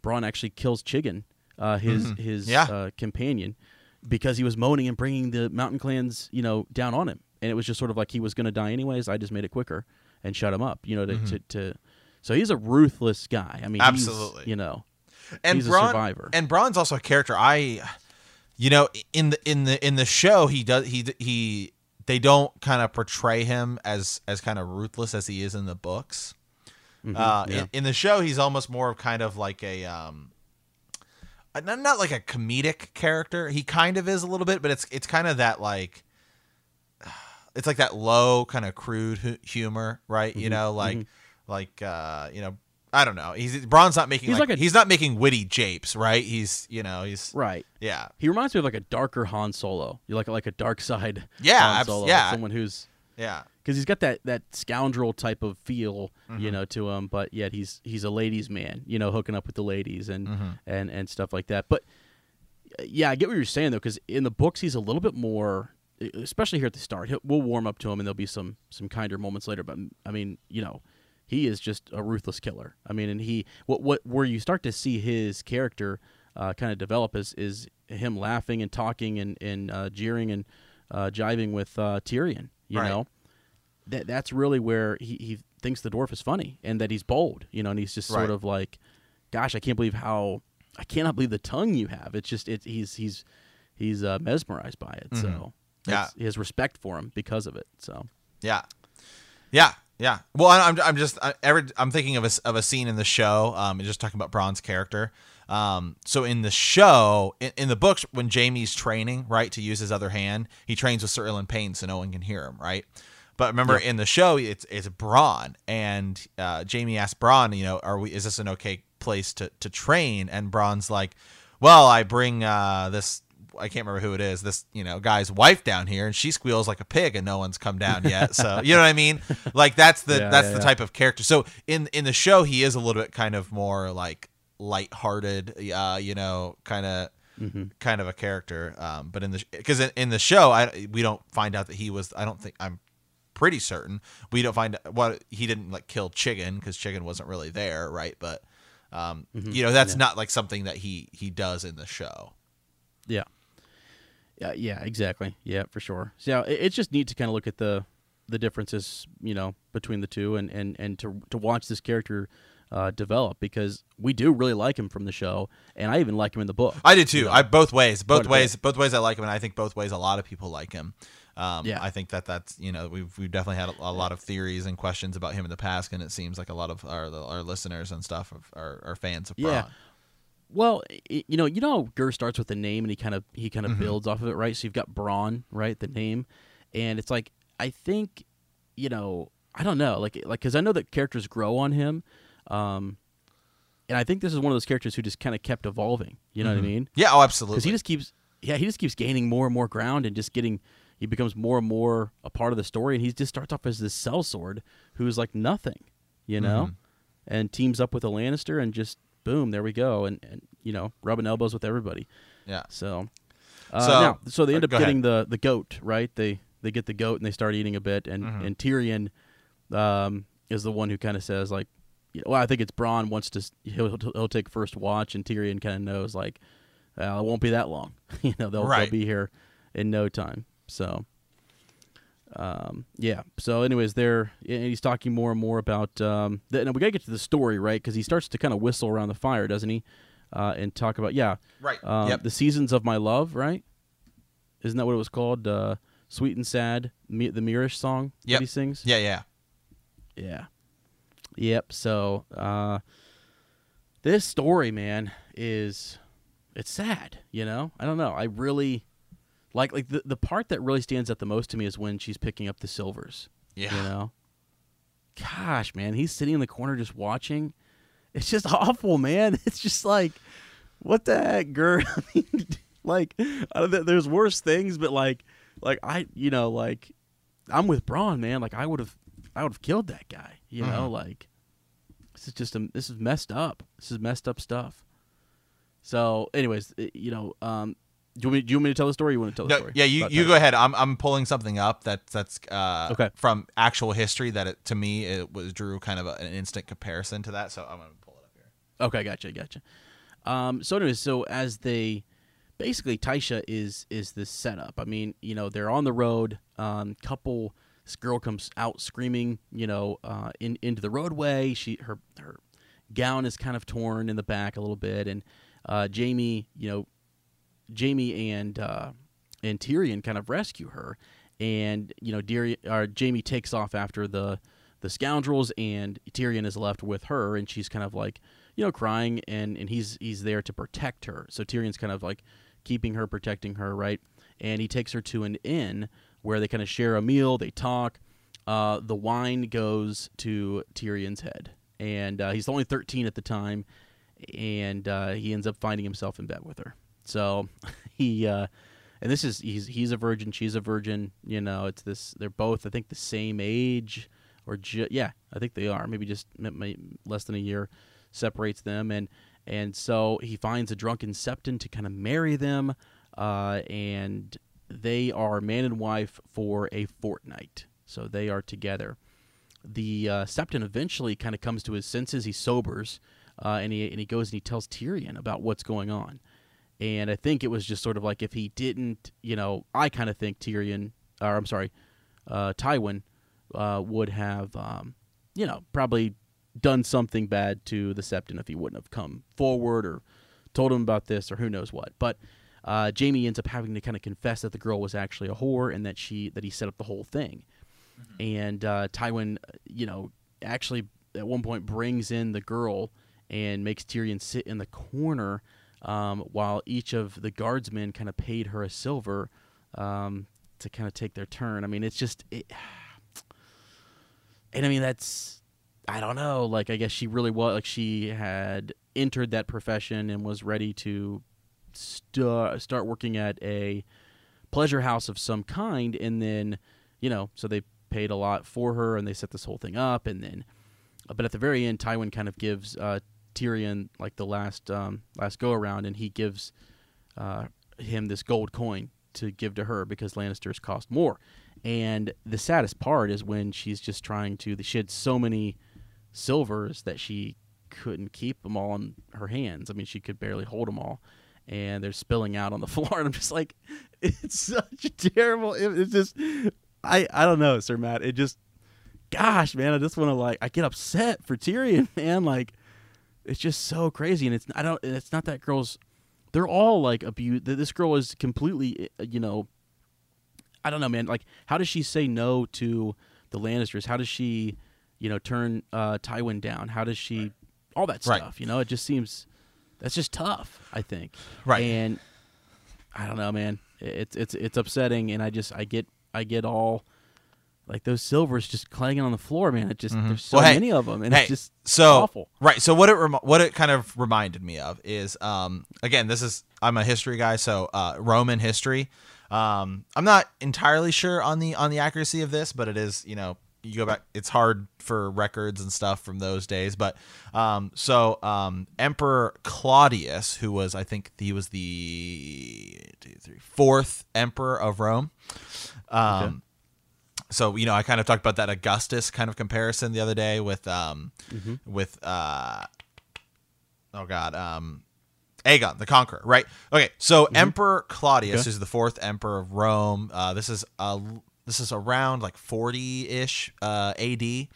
Bronn actually kills Chiggin. Uh, his mm-hmm. his yeah. uh, companion, because he was moaning and bringing the mountain clans, you know, down on him, and it was just sort of like he was going to die anyways. I just made it quicker and shut him up, you know. To, mm-hmm. to, to so he's a ruthless guy. I mean, absolutely, he's, you know, and he's Bronn, a survivor. And Bronn's also a character. I, you know, in the in the in the show, he does he he they don't kind of portray him as as kind of ruthless as he is in the books. Mm-hmm. Uh, yeah. in, in the show, he's almost more of kind of like a. Um, Not like a comedic character. He kind of is a little bit, but it's it's kind of that like, it's like that low kind of crude hu humor, right? Mm-hmm. You know, like mm-hmm. like uh, you know, I don't know. He's Bronn's not making he's like, like a, he's not making witty japes, right? He's you know he's right. Yeah, he reminds me of like a darker Han Solo. You like like a dark side. Yeah, Han Solo, yeah. Like someone who's yeah, because he's got that that scoundrel type of feel, mm-hmm. you know, to him. But yet he's he's a ladies' man, you know, hooking up with the ladies and mm-hmm. and and stuff like that. But yeah, I get what you're saying though, because in the books he's a little bit more, especially here at the start. He'll, we'll warm up to him, and there'll be some some kinder moments later. But I mean, you know, he is just a ruthless killer. I mean, and he what what where you start to see his character uh, kind of develop is is him laughing and talking and and uh, jeering and uh, jiving with uh, Tyrion. You right. know, that that's really where he, he thinks the dwarf is funny and that he's bold, you know, and he's just sort right. of like, gosh, I can't believe how I cannot believe the tongue you have. It's just it he's he's he's uh, mesmerized by it. Mm-hmm. So Yeah. His, his respect for him because of it. So. Yeah. Yeah. Yeah. Well, I'm I'm just I, every I'm thinking of a of a scene in the show. Um, just talking about Bronn's character. Um, so in the show, in, in the books, when Jaime's training, right, to use his other hand, he trains with Sir Ilan Payne, so no one can hear him, right? But remember, yeah. in the show, it's it's Bronn, and uh, Jaime asks Bronn, you know, are we? Is this an okay place to to train? And Bronn's like, well, I bring uh, this. I can't remember who it is, this, you know, guy's wife down here, and she squeals like a pig and no one's come down yet. So, you know what I mean? Like that's the, yeah, that's yeah, the yeah. type of character. So in, in the show, he is a little bit kind of more like lighthearted, uh, you know, kind of, mm-hmm. kind of a character. Um, but in the, cause in, in the show, I, we don't find out that he was, I don't think I'm pretty certain we don't find out well, he didn't like kill Chicken, cause Chicken wasn't really there. Right. But, um, mm-hmm. you know, that's yeah. not like something that he, he does in the show. Yeah. Yeah, yeah, exactly. Yeah, for sure. So it, it's just neat to kind of look at the the differences, you know, between the two, and and and to to watch this character uh, develop, because we do really like him from the show, and I even like him in the book. I do too. You know? I both ways, both ways, both ways. I like him, and I think both ways a lot of people like him. Um, yeah. I think that that's, you know, we've we've definitely had a, a lot of theories and questions about him in the past, and it seems like a lot of our our listeners and stuff are are fans of Bronn. Yeah. Well, you know, you know, Ger starts with a name, and he kind of he kind of mm-hmm. builds off of it, right? So you've got Bronn, right, the name, and it's like I think, you know, I don't know, like like because I know that characters grow on him, um, and I think this is one of those characters who just kind of kept evolving. You know mm-hmm. what I mean? Yeah, oh, absolutely. Because he just keeps, yeah, he just keeps gaining more and more ground, and just getting, he becomes more and more a part of the story, and he just starts off as this sellsword who's like nothing, you know, mm-hmm. and teams up with a Lannister and just. Boom! There we go, and, and you know, rubbing elbows with everybody. Yeah. So, uh, so, now, so they end up getting the, the goat, right? They they get the goat and they start eating a bit, and mm-hmm. and Tyrion um, is the one who kind of says like, you know, well, I think it's Bronn wants to he'll he'll take first watch, and Tyrion kind of knows like, uh, it won't be that long, you know, they'll, right. they'll be here in no time. So, um, yeah. So, anyways, there, and he's talking more and more about. Um, the, and we gotta get to the story, right? Because he starts to kind of whistle around the fire, doesn't he? Uh, and talk about yeah, right. Um, yep. The seasons of my love, right? Isn't that what it was called? Uh, Sweet and sad, me, the Mirish song yep. that he sings. Yeah, yeah, yeah, yep. So uh, this story, man, is it's sad. You know, I don't know. I really. Like, like the, the part that really stands out the most to me is when she's picking up the silvers. Yeah. You know? Gosh, man. He's sitting in the corner just watching. It's just awful, man. It's just like, what the heck, girl? I mean, like, I don't know, there's worse things, but like, like I, you know, like, I'm with Bronn, man. Like, I would have, I would have killed that guy. You mm-hmm. know, like, this is just, a, this is messed up. This is messed up stuff. So, anyways, it, you know, um, Do you, want me, do you want me to tell the story? Or you want to tell the no, story? Yeah, you, you go ahead. I'm I'm pulling something up that that's uh, okay. from actual history that it, to me it was drew kind of a, an instant comparison to that. So I'm gonna pull it up here. Okay, gotcha, gotcha. Um, so anyways, so as they basically Tysha is is this setup. I mean, you know, they're on the road. Um, couple this girl comes out screaming, you know, uh, in into the roadway. She her her gown is kind of torn in the back a little bit, and uh, Jaime, you know. Jaime and uh, and Tyrion kind of rescue her, and you know, Deary, or Jaime takes off after the the scoundrels, and Tyrion is left with her, and she's kind of like, you know, crying, and, and he's he's there to protect her. So Tyrion's kind of like keeping her, protecting her, right? And he takes her to an inn where they kind of share a meal, they talk. Uh, the wine goes to Tyrion's head, and uh, he's only thirteen at the time, and uh, he ends up finding himself in bed with her. So he, uh, and this is, he's, he's a virgin, she's a virgin, you know, it's this, they're both, I think the same age or ju- yeah, I think they are maybe just less than a year separates them. And, and so he finds a drunken Septon to kind of marry them. Uh, and they are man and wife for a fortnight. So they are together. The, uh, Septon eventually kind of comes to his senses. He sobers, uh, and he, and he goes and he tells Tyrion about what's going on. And I think it was just sort of like if he didn't, you know, I kind of think Tyrion, or I'm sorry, uh, Tywin uh, would have, um, you know, probably done something bad to the Septon if he wouldn't have come forward or told him about this or who knows what. But uh, Jaime ends up having to kind of confess that the girl was actually a whore and that she that he set up the whole thing. Mm-hmm. And uh, Tywin, you know, actually at one point brings in the girl and makes Tyrion sit in the corner um, while each of the guardsmen kind of paid her a silver um, to kind of take their turn. I mean, it's just... It, and I mean, that's... I don't know. Like, I guess she really was... Like, she had entered that profession and was ready to st- start working at a pleasure house of some kind. And then, you know, so they paid a lot for her and they set this whole thing up. And then... But at the very end, Tywin kind of gives uh, Tyrion like the last um, last go around, and he gives uh, him this gold coin to give to her because Lannisters cost more. And the saddest part is when she's just trying to. She had so many silvers that she couldn't keep them all in her hands. I mean, she could barely hold them all, and they're spilling out on the floor. And I'm just like, it's such a terrible. It's just, I I don't know, Sir Matt. It just. Gosh, man, I just want to like I get upset for Tyrion, man. Like, it's just so crazy, and it's I don't. It's not that girl's. They're all like abused. This girl is completely, you know. I don't know, man. Like, how does she say no to the Lannisters? How does she, you know, turn uh, Tywin down? How does she, right. all that stuff? Right. You know, it just seems that's just tough. I think. Right. And I don't know, man. It's it's it's upsetting, and I just I get I get all. Like those silvers just clanging on the floor, man. It just mm-hmm. there's so well, hey, many of them, and hey, it's just so awful. Right. So what it rem- what it kind of reminded me of is, um, again, this is I'm a history guy, so uh, Roman history. Um, I'm not entirely sure on the on the accuracy of this, but it is you know you go back. It's hard for records and stuff from those days, but um, so um, Emperor Claudius, who was I think he was the two, three, fourth emperor of Rome. Um, okay. So, you know, I kind of talked about that Augustus kind of comparison the other day with, um, mm-hmm. with, uh, oh God, um, Aegon the Conqueror, right? Okay, so mm-hmm. Emperor Claudius, okay. who's the fourth emperor of Rome, uh, this is uh, this is around like forty-ish uh, A D.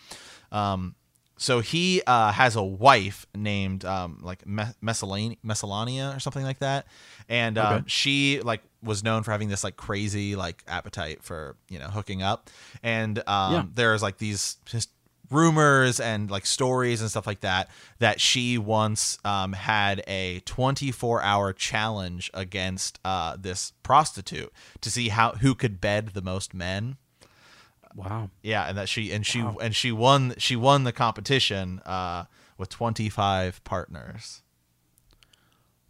Um, so he uh, has a wife named um, like Mes- Messalania or something like that, and um, okay. she like. was known for having this like crazy like appetite for, you know, hooking up. And um, yeah. there's like these just rumors and like stories and stuff like that, that she once um, had a twenty-four hour challenge against uh, this prostitute to see how, who could bed the most men. Wow. Yeah. And that she, and she, wow. and she won, she won the competition uh, with twenty-five partners.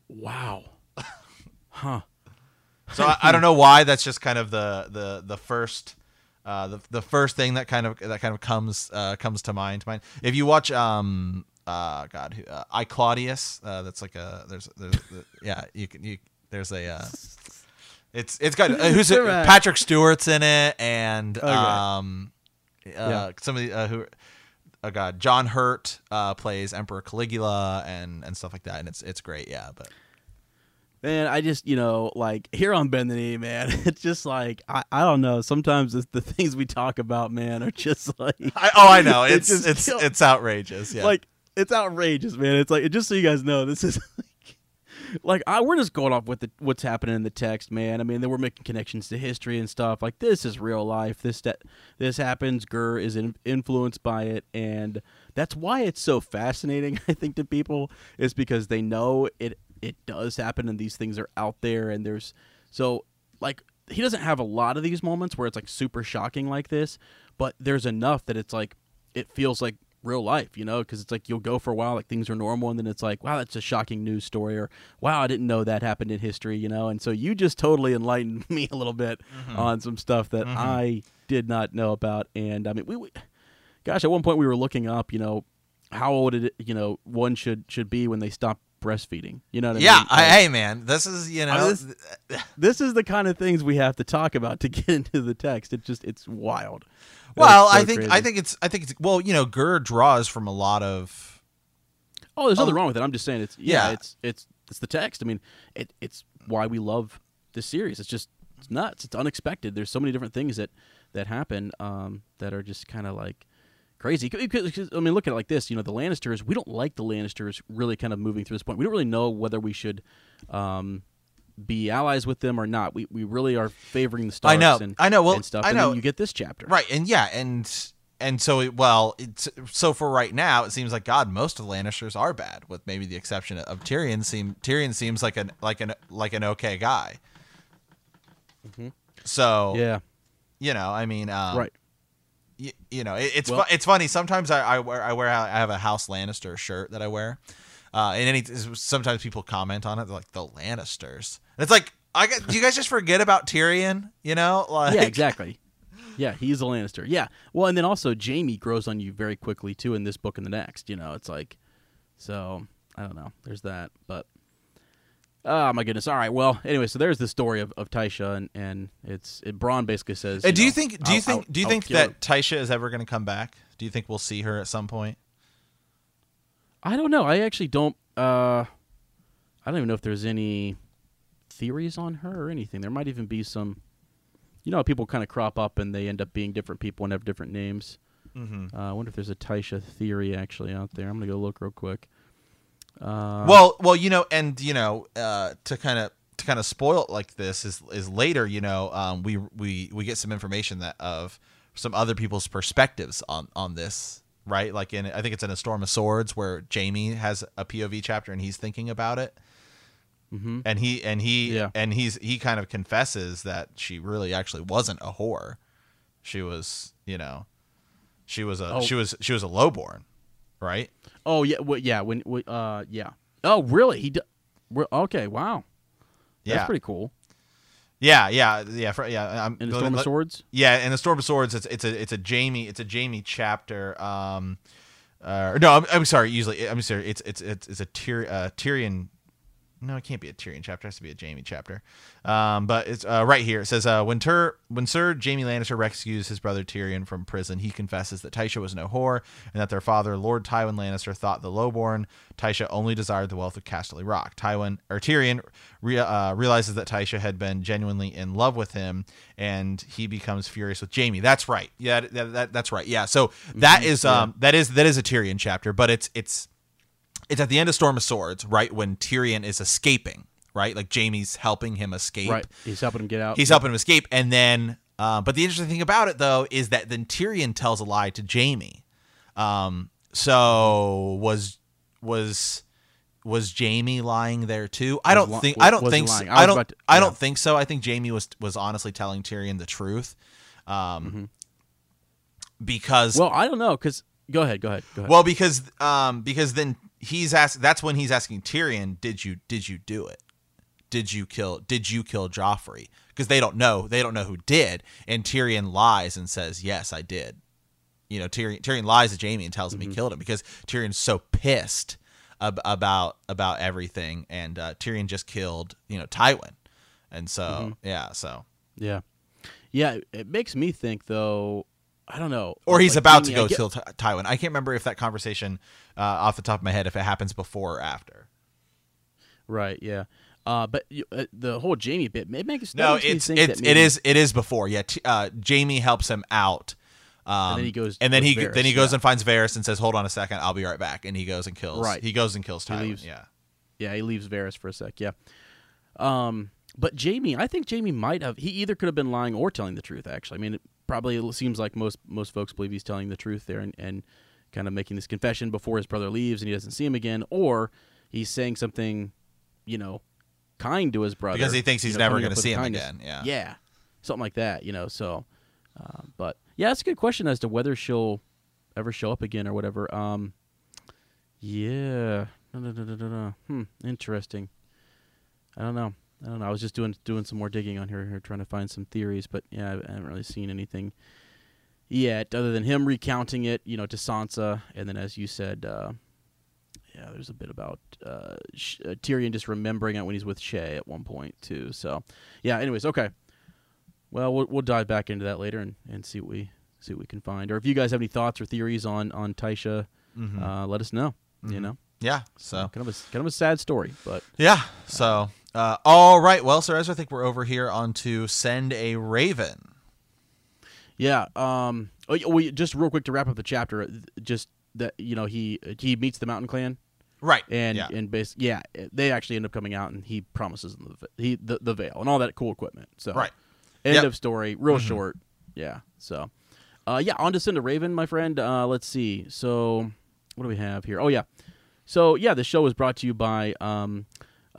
Wow. Huh. So I, I don't know why that's just kind of the the the first uh, the the first thing that kind of that kind of comes uh, comes to mind. If you watch um uh God uh, I Claudius uh, that's like a there's there's the, yeah you can you there's a uh, it's it's got uh, who's it, right. Patrick Stewart's in it and okay. um uh, yeah. somebody uh, who oh God John Hurt uh, plays Emperor Caligula and and stuff like that, and it's it's great yeah but. Man, I just, you know, like, here on Bend the Knee, man, it's just like, I, I don't know. Sometimes it's the things we talk about, man, are just like. I, oh, I know. It's it's it's, kill- it's outrageous. Yeah. Like, it's outrageous, man. It's like, just so you guys know, this is like, like I, we're just going off with the, what's happening in the text, man. I mean, then we're making connections to history and stuff. Like, this is real life. This that, this happens. Gurr is in, influenced by it. And that's why it's so fascinating, I think, to people, is because they know it. It does happen, and these things are out there, and there's so like he doesn't have a lot of these moments where it's like super shocking like this, but there's enough that it's like it feels like real life, you know, because it's like you'll go for a while like things are normal, and then it's like, wow, that's a shocking news story, or wow, I didn't know that happened in history, you know. And so you just totally enlightened me a little bit mm-hmm. on some stuff that mm-hmm. I did not know about. And I mean, we, we gosh, at one point we were looking up, you know, how old it, you know, one should should be when they stop breastfeeding, you know what I yeah, mean? Yeah, like, hey man, this is you know I mean, this, this is the kind of things we have to talk about to get into the text. It just it's wild. Well, it's so I think crazy. I think it's I think it's well, you know, Gurr draws from a lot of. Oh, there's oh, nothing wrong with it. I'm just saying it's yeah, yeah, it's it's it's the text. I mean, it it's why we love this series. It's just it's nuts. It's unexpected. There's so many different things that that happen um, that are just kind of like. Crazy. I mean, look at it like this. You know, the Lannisters, we don't like the Lannisters really kind of moving through this point. We don't really know whether we should um, be allies with them or not. We we really are favoring the Starks. I know, and, I know. Well, and stuff. I know. And then you get this chapter, right? And yeah, and and so it, well, it's so for right now, it seems like God, most of the Lannisters are bad, with maybe the exception of Tyrion. Seem Tyrion seems like an like an like an okay guy. Mm-hmm. So yeah, you know, I mean, um, right. You, you know, it, it's well, fu it's funny. Sometimes I, I wear I wear I have a House Lannister shirt that I wear. Uh, and any sometimes people comment on it, they're like the Lannisters. And it's like, I got, do you guys just forget about Tyrion? You know, like yeah, exactly. Yeah, he's a Lannister. Yeah, well, and then also Jaime grows on you very quickly too in this book and the next. You know, it's like, so I don't know. There's that, but oh my goodness. All right, well, anyway, so there's the story of, of Tysha, and and it's it, Bronn basically says. Hey, do, you know, you think, do you I'll, think? I'll, do you I'll think? Do you think that Tysha is ever going to come back? Do you think we'll see her at some point? I don't know. I actually don't. Uh, I don't even know if there's any theories on her or anything. There might even be some. You know, people kind of crop up and they end up being different people and have different names. Mm-hmm. uh, I wonder if there's a Tysha theory actually out there. I'm gonna go look real quick. Uh, well, well, you know, and you know, uh, to kind of to kind of spoil it like this is is later. You know, um, we we we get some information that of some other people's perspectives on on this. Right, like in I think it's in A Storm of Swords where Jaime has a P O V chapter and he's thinking about it, mm-hmm. and he and he yeah. and he's he kind of confesses that she really actually wasn't a whore, she was you know, she was a oh. she was she was a lowborn, right? Oh yeah, well, yeah when uh yeah oh really he d we're, okay wow that's yeah. pretty cool. Yeah, yeah, yeah, for, yeah. I'm, in the Storm of Swords. Yeah, in the Storm of Swords, it's it's a it's a Jaime it's a Jaime chapter. Um, uh, no, I'm, I'm sorry. Usually, I'm sorry. It's it's it's, it's a Tyr, uh, Tyrion. No, it can't be a Tyrion chapter. It has to be a Jaime chapter. Um, but it's uh, right here. It says uh, when Tur when Sir Jaime Lannister rescues his brother Tyrion from prison, he confesses that Tysha was no whore and that their father, Lord Tywin Lannister, thought the lowborn Tysha only desired the wealth of Casterly Rock. Tywin or Tyrion re uh, realizes that Tysha had been genuinely in love with him, and he becomes furious with Jaime. That's right. Yeah, that, that, that's right. Yeah. So that mm-hmm. is um that is that is a Tyrion chapter, but it's it's. It's at the end of Storm of Swords, right, when Tyrion is escaping, right? Like, Jaime's helping him escape. Right, he's helping him get out. He's yeah. helping him escape, and then... Uh, but the interesting thing about it, though, is that then Tyrion tells a lie to Jaime. Um, so, was... was... Was Jaime lying there too? I don't think. I don't think. So. I, I don't. To, yeah. I don't think so. I think Jaime was was honestly telling Tyrion the truth, um, mm-hmm. because. Well, I don't know. Because go ahead. Go ahead. Go ahead. Well, because um, because then. He's asked. That's when he's asking Tyrion, "Did you? Did you do it? Did you kill? Did you kill Joffrey?" Because they don't know. They don't know who did. And Tyrion lies and says, "Yes, I did." You know, Tyrion. Tyrion lies to Jaime and tells him mm-hmm. he killed him because Tyrion's so pissed ab about about everything. And uh, Tyrion just killed you know Tywin, and so mm-hmm. yeah, so yeah, yeah. It makes me think though. I don't know. Or he's like, about Jaime, to go get... kill Tywin. I can't remember if that conversation uh, off the top of my head, if it happens before or after. Right. Yeah. Uh, but you, uh, the whole Jaime bit, it makes no, makes it's, me think it's, that maybe... it is, it is before. Yeah. T uh, Jaime helps him out. Um, and then he goes, and then he, Varys, then he goes yeah. and finds Varys and says, hold on a second, I'll be right back. And he goes and kills, right. he goes and kills Tywin. Leaves, yeah. Yeah. He leaves Varys for a sec. Yeah. Um, but Jaime, I think Jaime might have, he either could have been lying or telling the truth actually. I mean, it, probably it seems like most most folks believe he's telling the truth there and, and kind of making this confession before his brother leaves and he doesn't see him again, or he's saying something, you know, kind to his brother. Because he thinks he's you know, never going to see him kindness. again. Yeah. Yeah. Something like that, you know, so. Uh, but, yeah, that's a good question as to whether she'll ever show up again or whatever. Um, yeah. No, no, no, no, no, no. Hmm. Interesting. I don't know. I don't know. I was just doing doing some more digging on here, here, trying to find some theories, but yeah, I haven't really seen anything yet, other than him recounting it, you know, to Sansa, and then as you said, uh, yeah, there's a bit about uh, Sh uh, Tyrion just remembering it when he's with Shay at one point too. So, yeah. Anyways, okay. Well, we'll we'll dive back into that later and and see what we see what we can find, or if you guys have any thoughts or theories on on Tysha, mm-hmm. uh, let us know. Mm-hmm. You know. Yeah. So kind of a kind of a sad story, but yeah. So. Uh, Uh, all right, well, Sir Ezra, I think we're over here on to Send a Raven. Yeah. Um. Oh, just real quick to wrap up the chapter. Just that you know he he meets the Mountain Clan. Right. And yeah. and bas- yeah, they actually end up coming out, and he promises them the he the, the veil and all that cool equipment. So right. End yep. of story, real mm-hmm. short. Yeah. So, uh, yeah, on to Cinder Raven, my friend. Uh, let's see. So, what do we have here? Oh yeah. So yeah, the show is brought to you by um,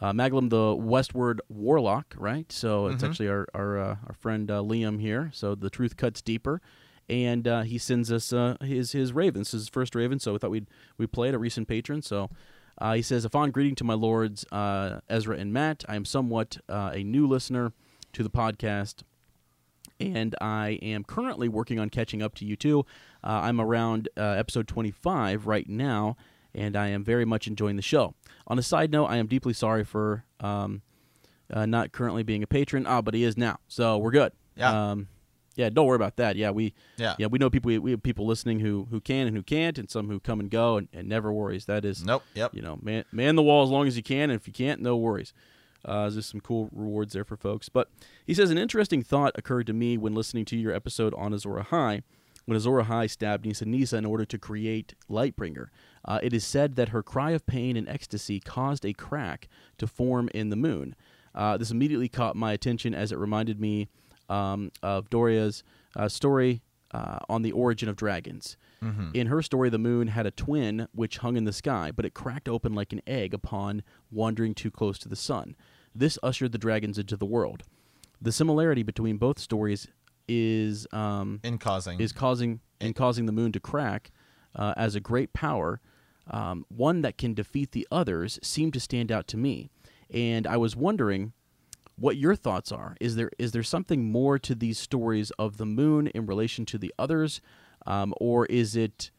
uh, Maglum, the Westward Warlock, right? So it's mm-hmm. actually our our, uh, our friend uh, Liam here. So the truth cuts deeper. And uh, he sends us uh, his his raven. This is his first raven, so we thought we'd we played a recent patron. So uh, he says, a fond greeting to my lords uh, Ezra and Matt. I am somewhat uh, a new listener to the podcast, and I am currently working on catching up to you two. Uh, I'm around uh, episode twenty-five right now, and I am very much enjoying the show. On a side note, I am deeply sorry for um, uh, not currently being a patron. Ah, but he is now, so we're good. Yeah. Um, Yeah, don't worry about that. Yeah, we yeah, yeah we know people. We, we have people listening who, who can and who can't, and some who come and go, and, and never worries. That is nope. Yep. You know, man, man the wall as long as you can, and if you can't, no worries. Uh, there's some cool rewards there for folks. But he says, an interesting thought occurred to me when listening to your episode on Azor Ahai, when Azor Ahai stabbed Nisa Nisa in order to create Lightbringer. Uh, it is said that her cry of pain and ecstasy caused a crack to form in the moon. Uh, this immediately caught my attention as it reminded me. Um, of Doria's uh, story uh, on the origin of dragons. Mm-hmm. In her story, the moon had a twin which hung in the sky, but it cracked open like an egg upon wandering too close to the sun. This ushered the dragons into the world. The similarity between both stories is um, in causing is causing in, in causing the moon to crack uh, as a great power, um, one that can defeat the others, seemed to stand out to me, and I was wondering what your thoughts are. Is there is there something more to these stories of the moon in relation to the others, um, or is it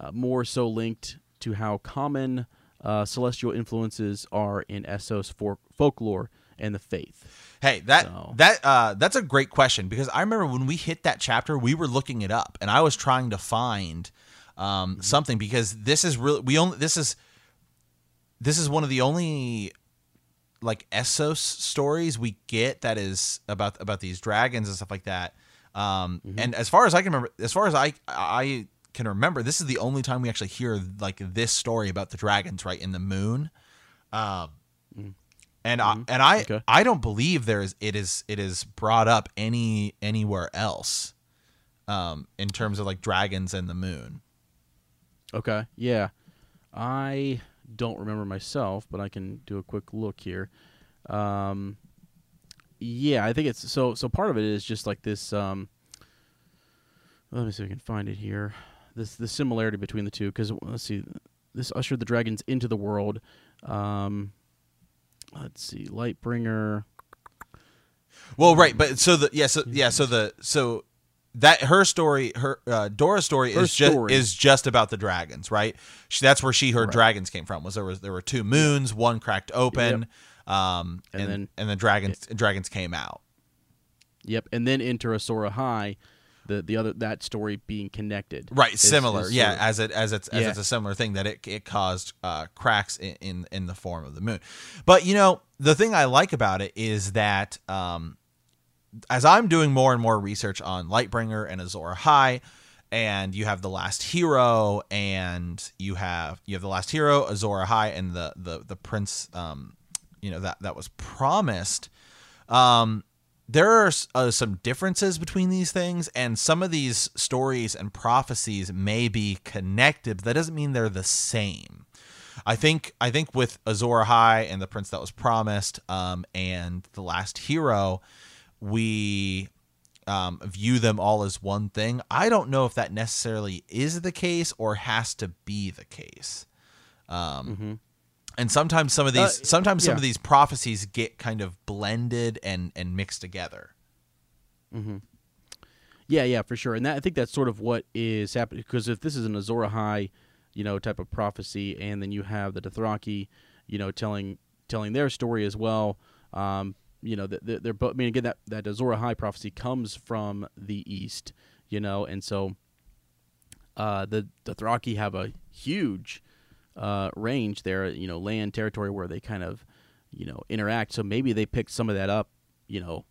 uh, more so linked to how common uh, celestial influences are in Essos for folklore and the faith? Hey, that so. that uh, that's a great question, because I remember when we hit that chapter, we were looking it up, and I was trying to find um, mm-hmm. something, because this is really we only this is this is one of the only. Like Essos stories we get that is about about these dragons and stuff like that. Um, mm-hmm. And as far as I can remember, as far as I I can remember, this is the only time we actually hear like this story about the dragons, right, in the moon. Um, mm-hmm. And I and I okay. I don't believe there is it is it is brought up any anywhere else um, in terms of like dragons and the moon. Okay, yeah, I. don't remember myself, but I can do a quick look here. Um, yeah, I think it's so. So part of it is just like this. Um, let me see if I can find it here. This the similarity between the two, because let's see, this ushered the dragons into the world. Um, let's see, Lightbringer. Well, right, but so the yeah, so yeah, so the so. That her story, her uh, Dora's story her is just is just about the dragons, right? She, that's where she her right. dragons came from. Was there was there were two moons, one cracked open, yep. um, and, and then and the dragons it, dragons came out. Yep, and then enter Azor Ahai, the the other that story being connected, right? Is, similar, is yeah, as it as it's as yeah. it's a similar thing that it it caused uh, cracks in, in in the form of the moon. But you know the thing I like about it is that. Um, As I'm doing more and more research on Lightbringer and Azor Ahai, and you have the Last Hero, and you have you have the Last Hero, Azor Ahai, and the the the prince, um, you know that that was promised. Um, there are uh, some differences between these things, and some of these stories and prophecies may be connected, but that doesn't mean they're the same. I think I think with Azor Ahai and the prince that was promised, um, and the Last Hero. We um, view them all as one thing. I don't know if that necessarily is the case or has to be the case. Um, mm-hmm. And sometimes some of these, uh, sometimes yeah. some of these prophecies get kind of blended and and mixed together. Mm-hmm. Yeah, yeah, for sure. And that, I think that's sort of what is happening, because if this is an Azor Ahai, you know, type of prophecy, and then you have the Dothraki, you know, telling telling their story as well. Um, You know, they're, they're both. I mean, again, that that Azor Ahai prophecy comes from the east. You know, and so uh, the the Dothraki have a huge uh, range there. You know, land territory where they kind of you know interact. So maybe they picked some of that up. You know,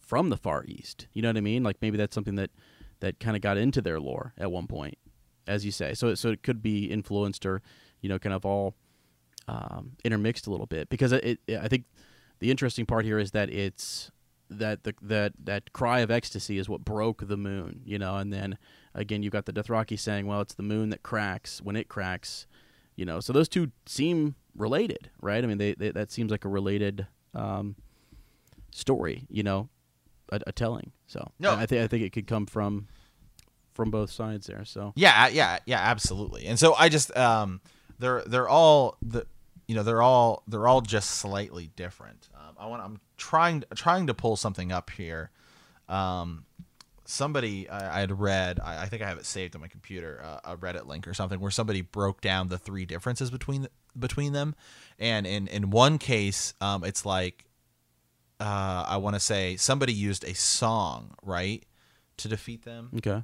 from the far east. You know what I mean? Like maybe that's something that that kind of got into their lore at one point, as you say. So so it could be influenced or you know kind of all um, intermixed a little bit, because it, it, I think the interesting part here is that it's that the that that cry of ecstasy is what broke the moon, you know. And then again, you've got the Dothraki saying, "Well, it's the moon that cracks when it cracks," you know. So those two seem related, right? I mean, they, they that seems like a related um, story, you know, a, a telling. So no, I think I think it could come from. from both sides there. So yeah, yeah, yeah, absolutely. And so I just, um, they're, they're all the, you know, they're all, they're all just slightly different. Um, I want, I'm trying, trying to pull something up here. Um, somebody I had read, I, I think I have it saved on my computer, uh, a Reddit link or something where somebody broke down the three differences between, the, between them. And in, in one case, um, it's like, uh, I want to say somebody used a song, right, to defeat them. Okay.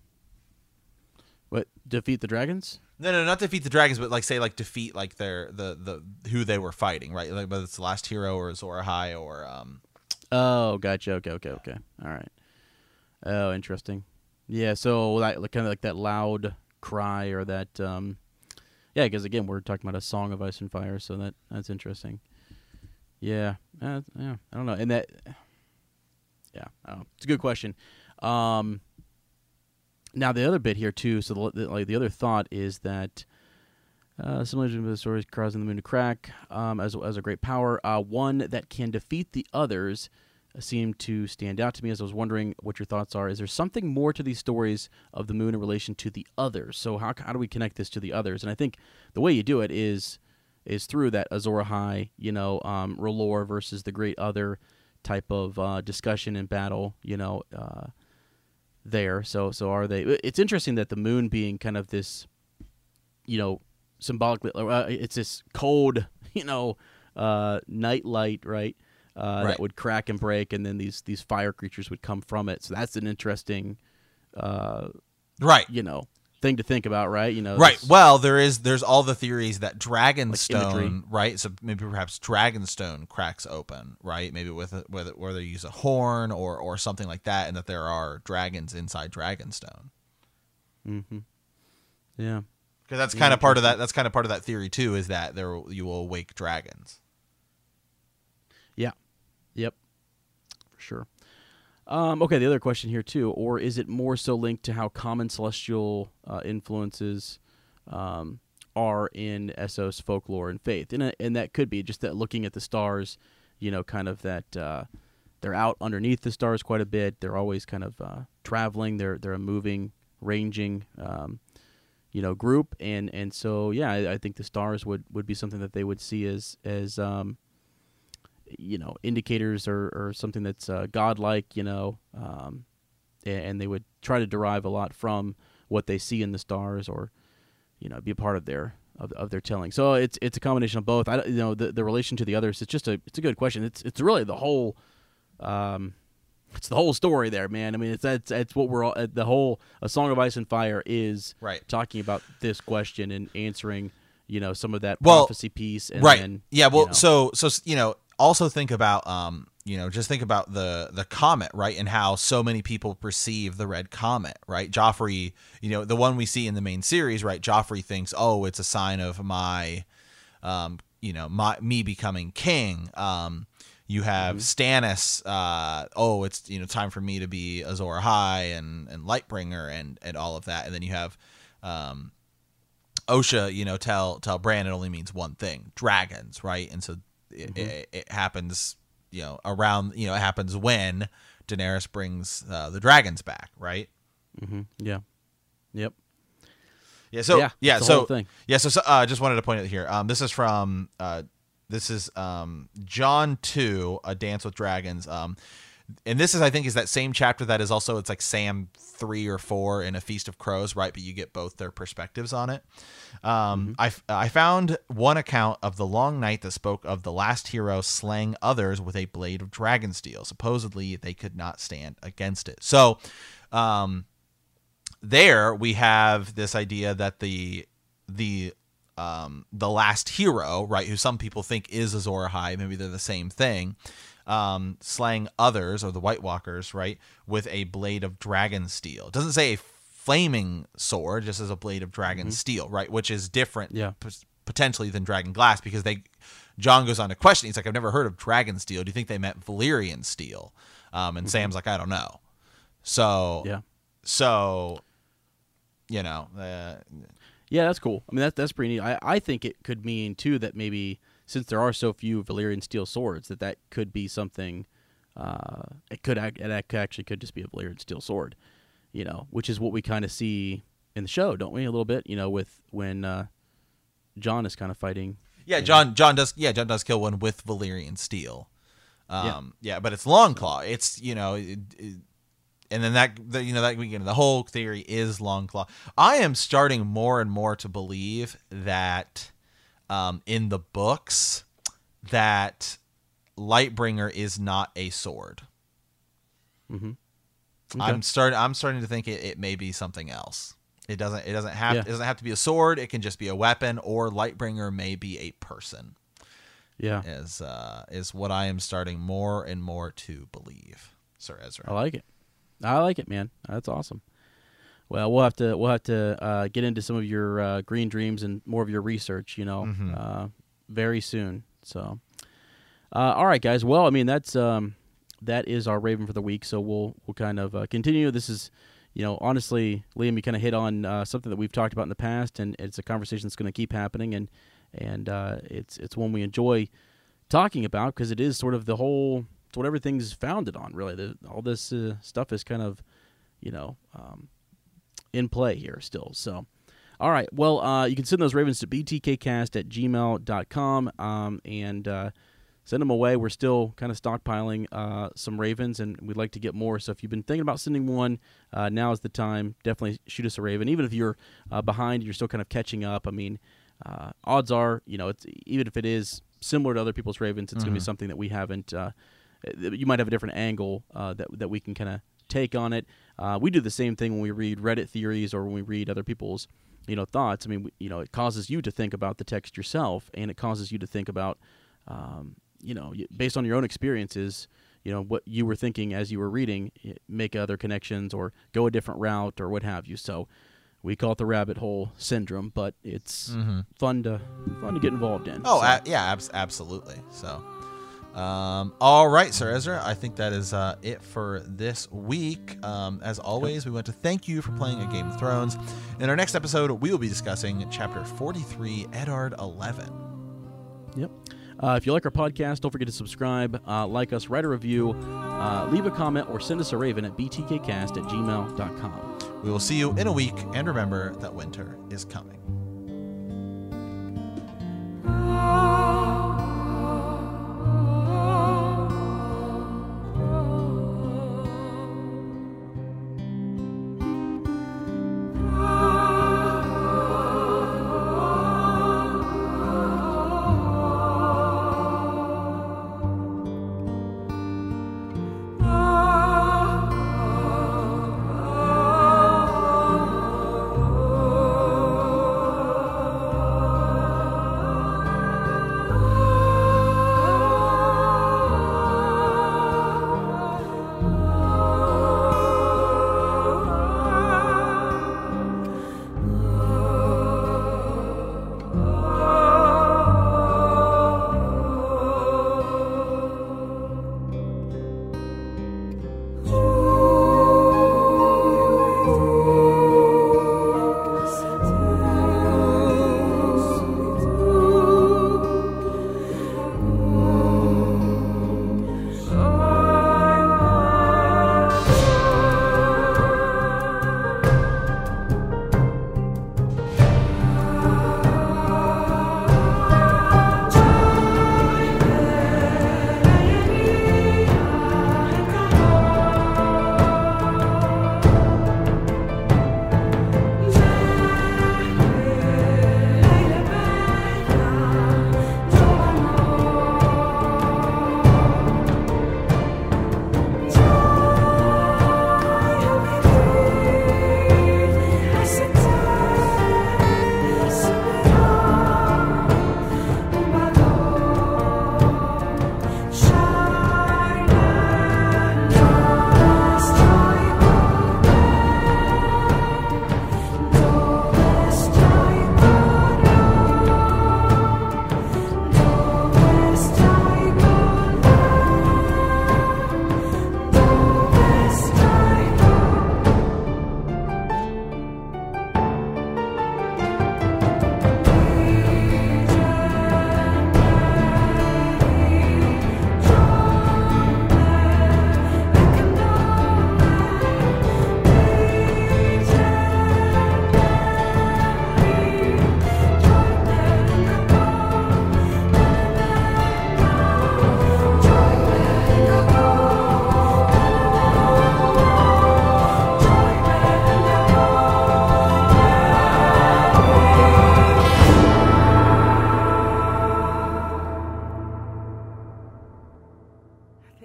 What, defeat the dragons? No, no, not defeat the dragons, but like say like defeat like their the the who they were fighting, right? Like whether it's the last hero or Azor Ahai or um. Oh, gotcha. Okay, okay, okay. All right. Oh, interesting. Yeah, so that like, kind of like that loud cry or that um, yeah, because again we're talking about a Song of Ice and Fire, so that that's interesting. Yeah, uh, yeah. I don't know, and that yeah, oh, it's a good question. Um. Now the other bit here too. So the, the, like the other thought is that uh, similar to the stories causing the moon to crack, um, as as a great power, uh, one that can defeat the others, uh, seemed to stand out to me. As I was wondering what your thoughts are. Is there something more to these stories of the moon in relation to the others? So how how do we connect this to the others? And I think the way you do it is is through that Azor Ahai, you know, um, R'hllor versus the great other type of uh, discussion and battle, you know. Uh, there so so are they it's interesting that the moon being kind of this, you know, symbolically uh, it's this cold, you know, uh night light, right? Uh right. That would crack and break, and then these these fire creatures would come from it. So that's an interesting uh right you know thing to think about, right? You know, right. Well, there is there's all the theories that Dragonstone, like right? So maybe perhaps Dragonstone cracks open, right? Maybe with a, whether whether you use a horn or or something like that, and that there are dragons inside Dragonstone. Mm-hmm. Yeah, because that's kind yeah, of part of that. That's kind of part of that theory too, is that there you will awake dragons. Yeah. Yep. For sure. Um, okay, the other question here too, or is it more so linked to how common celestial uh, influences um, are in Essos folklore and faith? And, and that could be just that looking at the stars, you know, kind of that uh, they're out underneath the stars quite a bit. They're always kind of uh, traveling. They're they're a moving, ranging, um, you know, group. And and so yeah, I, I think the stars would would be something that they would see as as um, you know, indicators or, or something that's uh, godlike, you know, um, and they would try to derive a lot from what they see in the stars, or, you know, be a part of their of, of their telling. So it's it's a combination of both. I you know the, the relation to the others. It's just a it's a good question. It's it's really the whole, um, it's the whole story there, man. I mean, it's that's that's what we're all the whole A Song of Ice and Fire is right. Talking about this question and answering, you know, some of that well, prophecy piece. And right. Then, yeah. Well, you know, so so you know. Also think about, um, you know, just think about the the comet, right? And how so many people perceive the red comet, right? Joffrey, you know, the one we see in the main series, right? Joffrey thinks, oh, it's a sign of my, um, you know, my me becoming king. Um, you have mm-hmm. Stannis, uh, oh, it's you know time for me to be Azor Ahai and and Lightbringer and and all of that, and then you have, um, Osha, you know, tell tell Bran it only means one thing: dragons, right? And so. It, mm-hmm. it, it happens, you know, around, you know, it happens when Daenerys brings uh, the dragons back, right? Mm-hmm. Yeah. Yep. Yeah. So yeah. yeah so thing. yeah. So I uh, just wanted to point out here. Um, this is from uh, this is um, John two, A Dance with Dragons. Um, and this is I think is that same chapter that is also it's like Sam three or four in A Feast of Crows, right? But you get both their perspectives on it. Um, mm-hmm. I I found one account of the long night that spoke of the last hero slaying others with a blade of dragon steel. Supposedly they could not stand against it. So, um, there we have this idea that the the um the last hero, right, who some people think is Azor Ahai, maybe they're the same thing. Um, slaying others or the White Walkers, right, with a blade of dragon steel. It doesn't say a flaming sword, just as a blade of dragon mm-hmm. steel, right, which is different, yeah. p- potentially than Dragonglass, because they Jon goes on to question. He's like, I've never heard of dragon steel. Do you think they meant Valyrian steel? Um, and mm-hmm. Sam's like, I don't know. So yeah, so you know, uh, yeah, that's cool. I mean, that's that's pretty neat. I I think it could mean too that maybe, since there are so few Valyrian steel swords, that that could be something. Uh, it could act, it actually could just be a Valyrian steel sword, you know, which is what we kind of see in the show, don't we? A little bit, you know, with when uh, Jon is kind of fighting. Yeah, Jon. Jon does. Yeah, Jon does kill one with Valyrian steel. Um, yeah. yeah, but it's Longclaw. It's you know, it, it, and then that the, you know that we get into the whole theory is Longclaw. I am starting more and more to believe that um, in the books that Lightbringer is not a sword. Mm-hmm. Okay. I'm starting. I'm starting to think it, it may be something else. It doesn't. It doesn't have. Yeah. It doesn't have to be a sword. It can just be a weapon, or Lightbringer may be a person. Yeah, is uh, is what I am starting more and more to believe, Sir Ezra. I like it. I like it, man. That's awesome. Well, we'll have to we'll have to uh, get into some of your uh, green dreams and more of your research, you know, mm-hmm. uh, very soon. So, uh, all right, guys. Well, I mean, that's um, that is our Raven for the week. So we'll we'll kind of uh, continue. This is. You know, honestly, Liam, you kind of hit on uh, something that we've talked about in the past, and it's a conversation that's going to keep happening, and and uh, it's it's one we enjoy talking about, because it is sort of the whole, it's what everything's founded on, really. The, all this uh, stuff is kind of, you know, um, in play here still. So, all right, well, uh, you can send those ravens to b t k cast at gmail dot com, um, and uh, send them away. We're still kind of stockpiling uh, some ravens, and we'd like to get more. So if you've been thinking about sending one, uh, now is the time. Definitely shoot us a raven. Even if you're uh, behind, you're still kind of catching up. I mean, uh, odds are, you know, it's, even if it is similar to other people's ravens, it's mm-hmm. going to be something that we haven't. Uh, you might have a different angle uh, that that we can kind of take on it. Uh, we do the same thing when we read Reddit theories or when we read other people's, you know, thoughts. I mean, you know, it causes you to think about the text yourself, and it causes you to think about. Um, you know, based on your own experiences, you know, what you were thinking as you were reading, make other connections or go a different route or what have you. So we call it the rabbit hole syndrome, but it's mm-hmm. fun to fun to get involved in. Oh, so. uh, yeah, ab- absolutely. So, um, all right, Sir Ezra, I think that is uh, it for this week. Um, as always, we want to thank you for playing A Game of Thrones. In our next episode, we will be discussing Chapter forty-three, Eddard eleven. Yep. Uh, if you like our podcast, don't forget to subscribe, uh, like us, write a review, uh, leave a comment, or send us a raven at b t k cast at gmail dot com. We will see you in a week, and remember that winter is coming.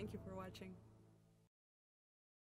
Thank you for watching.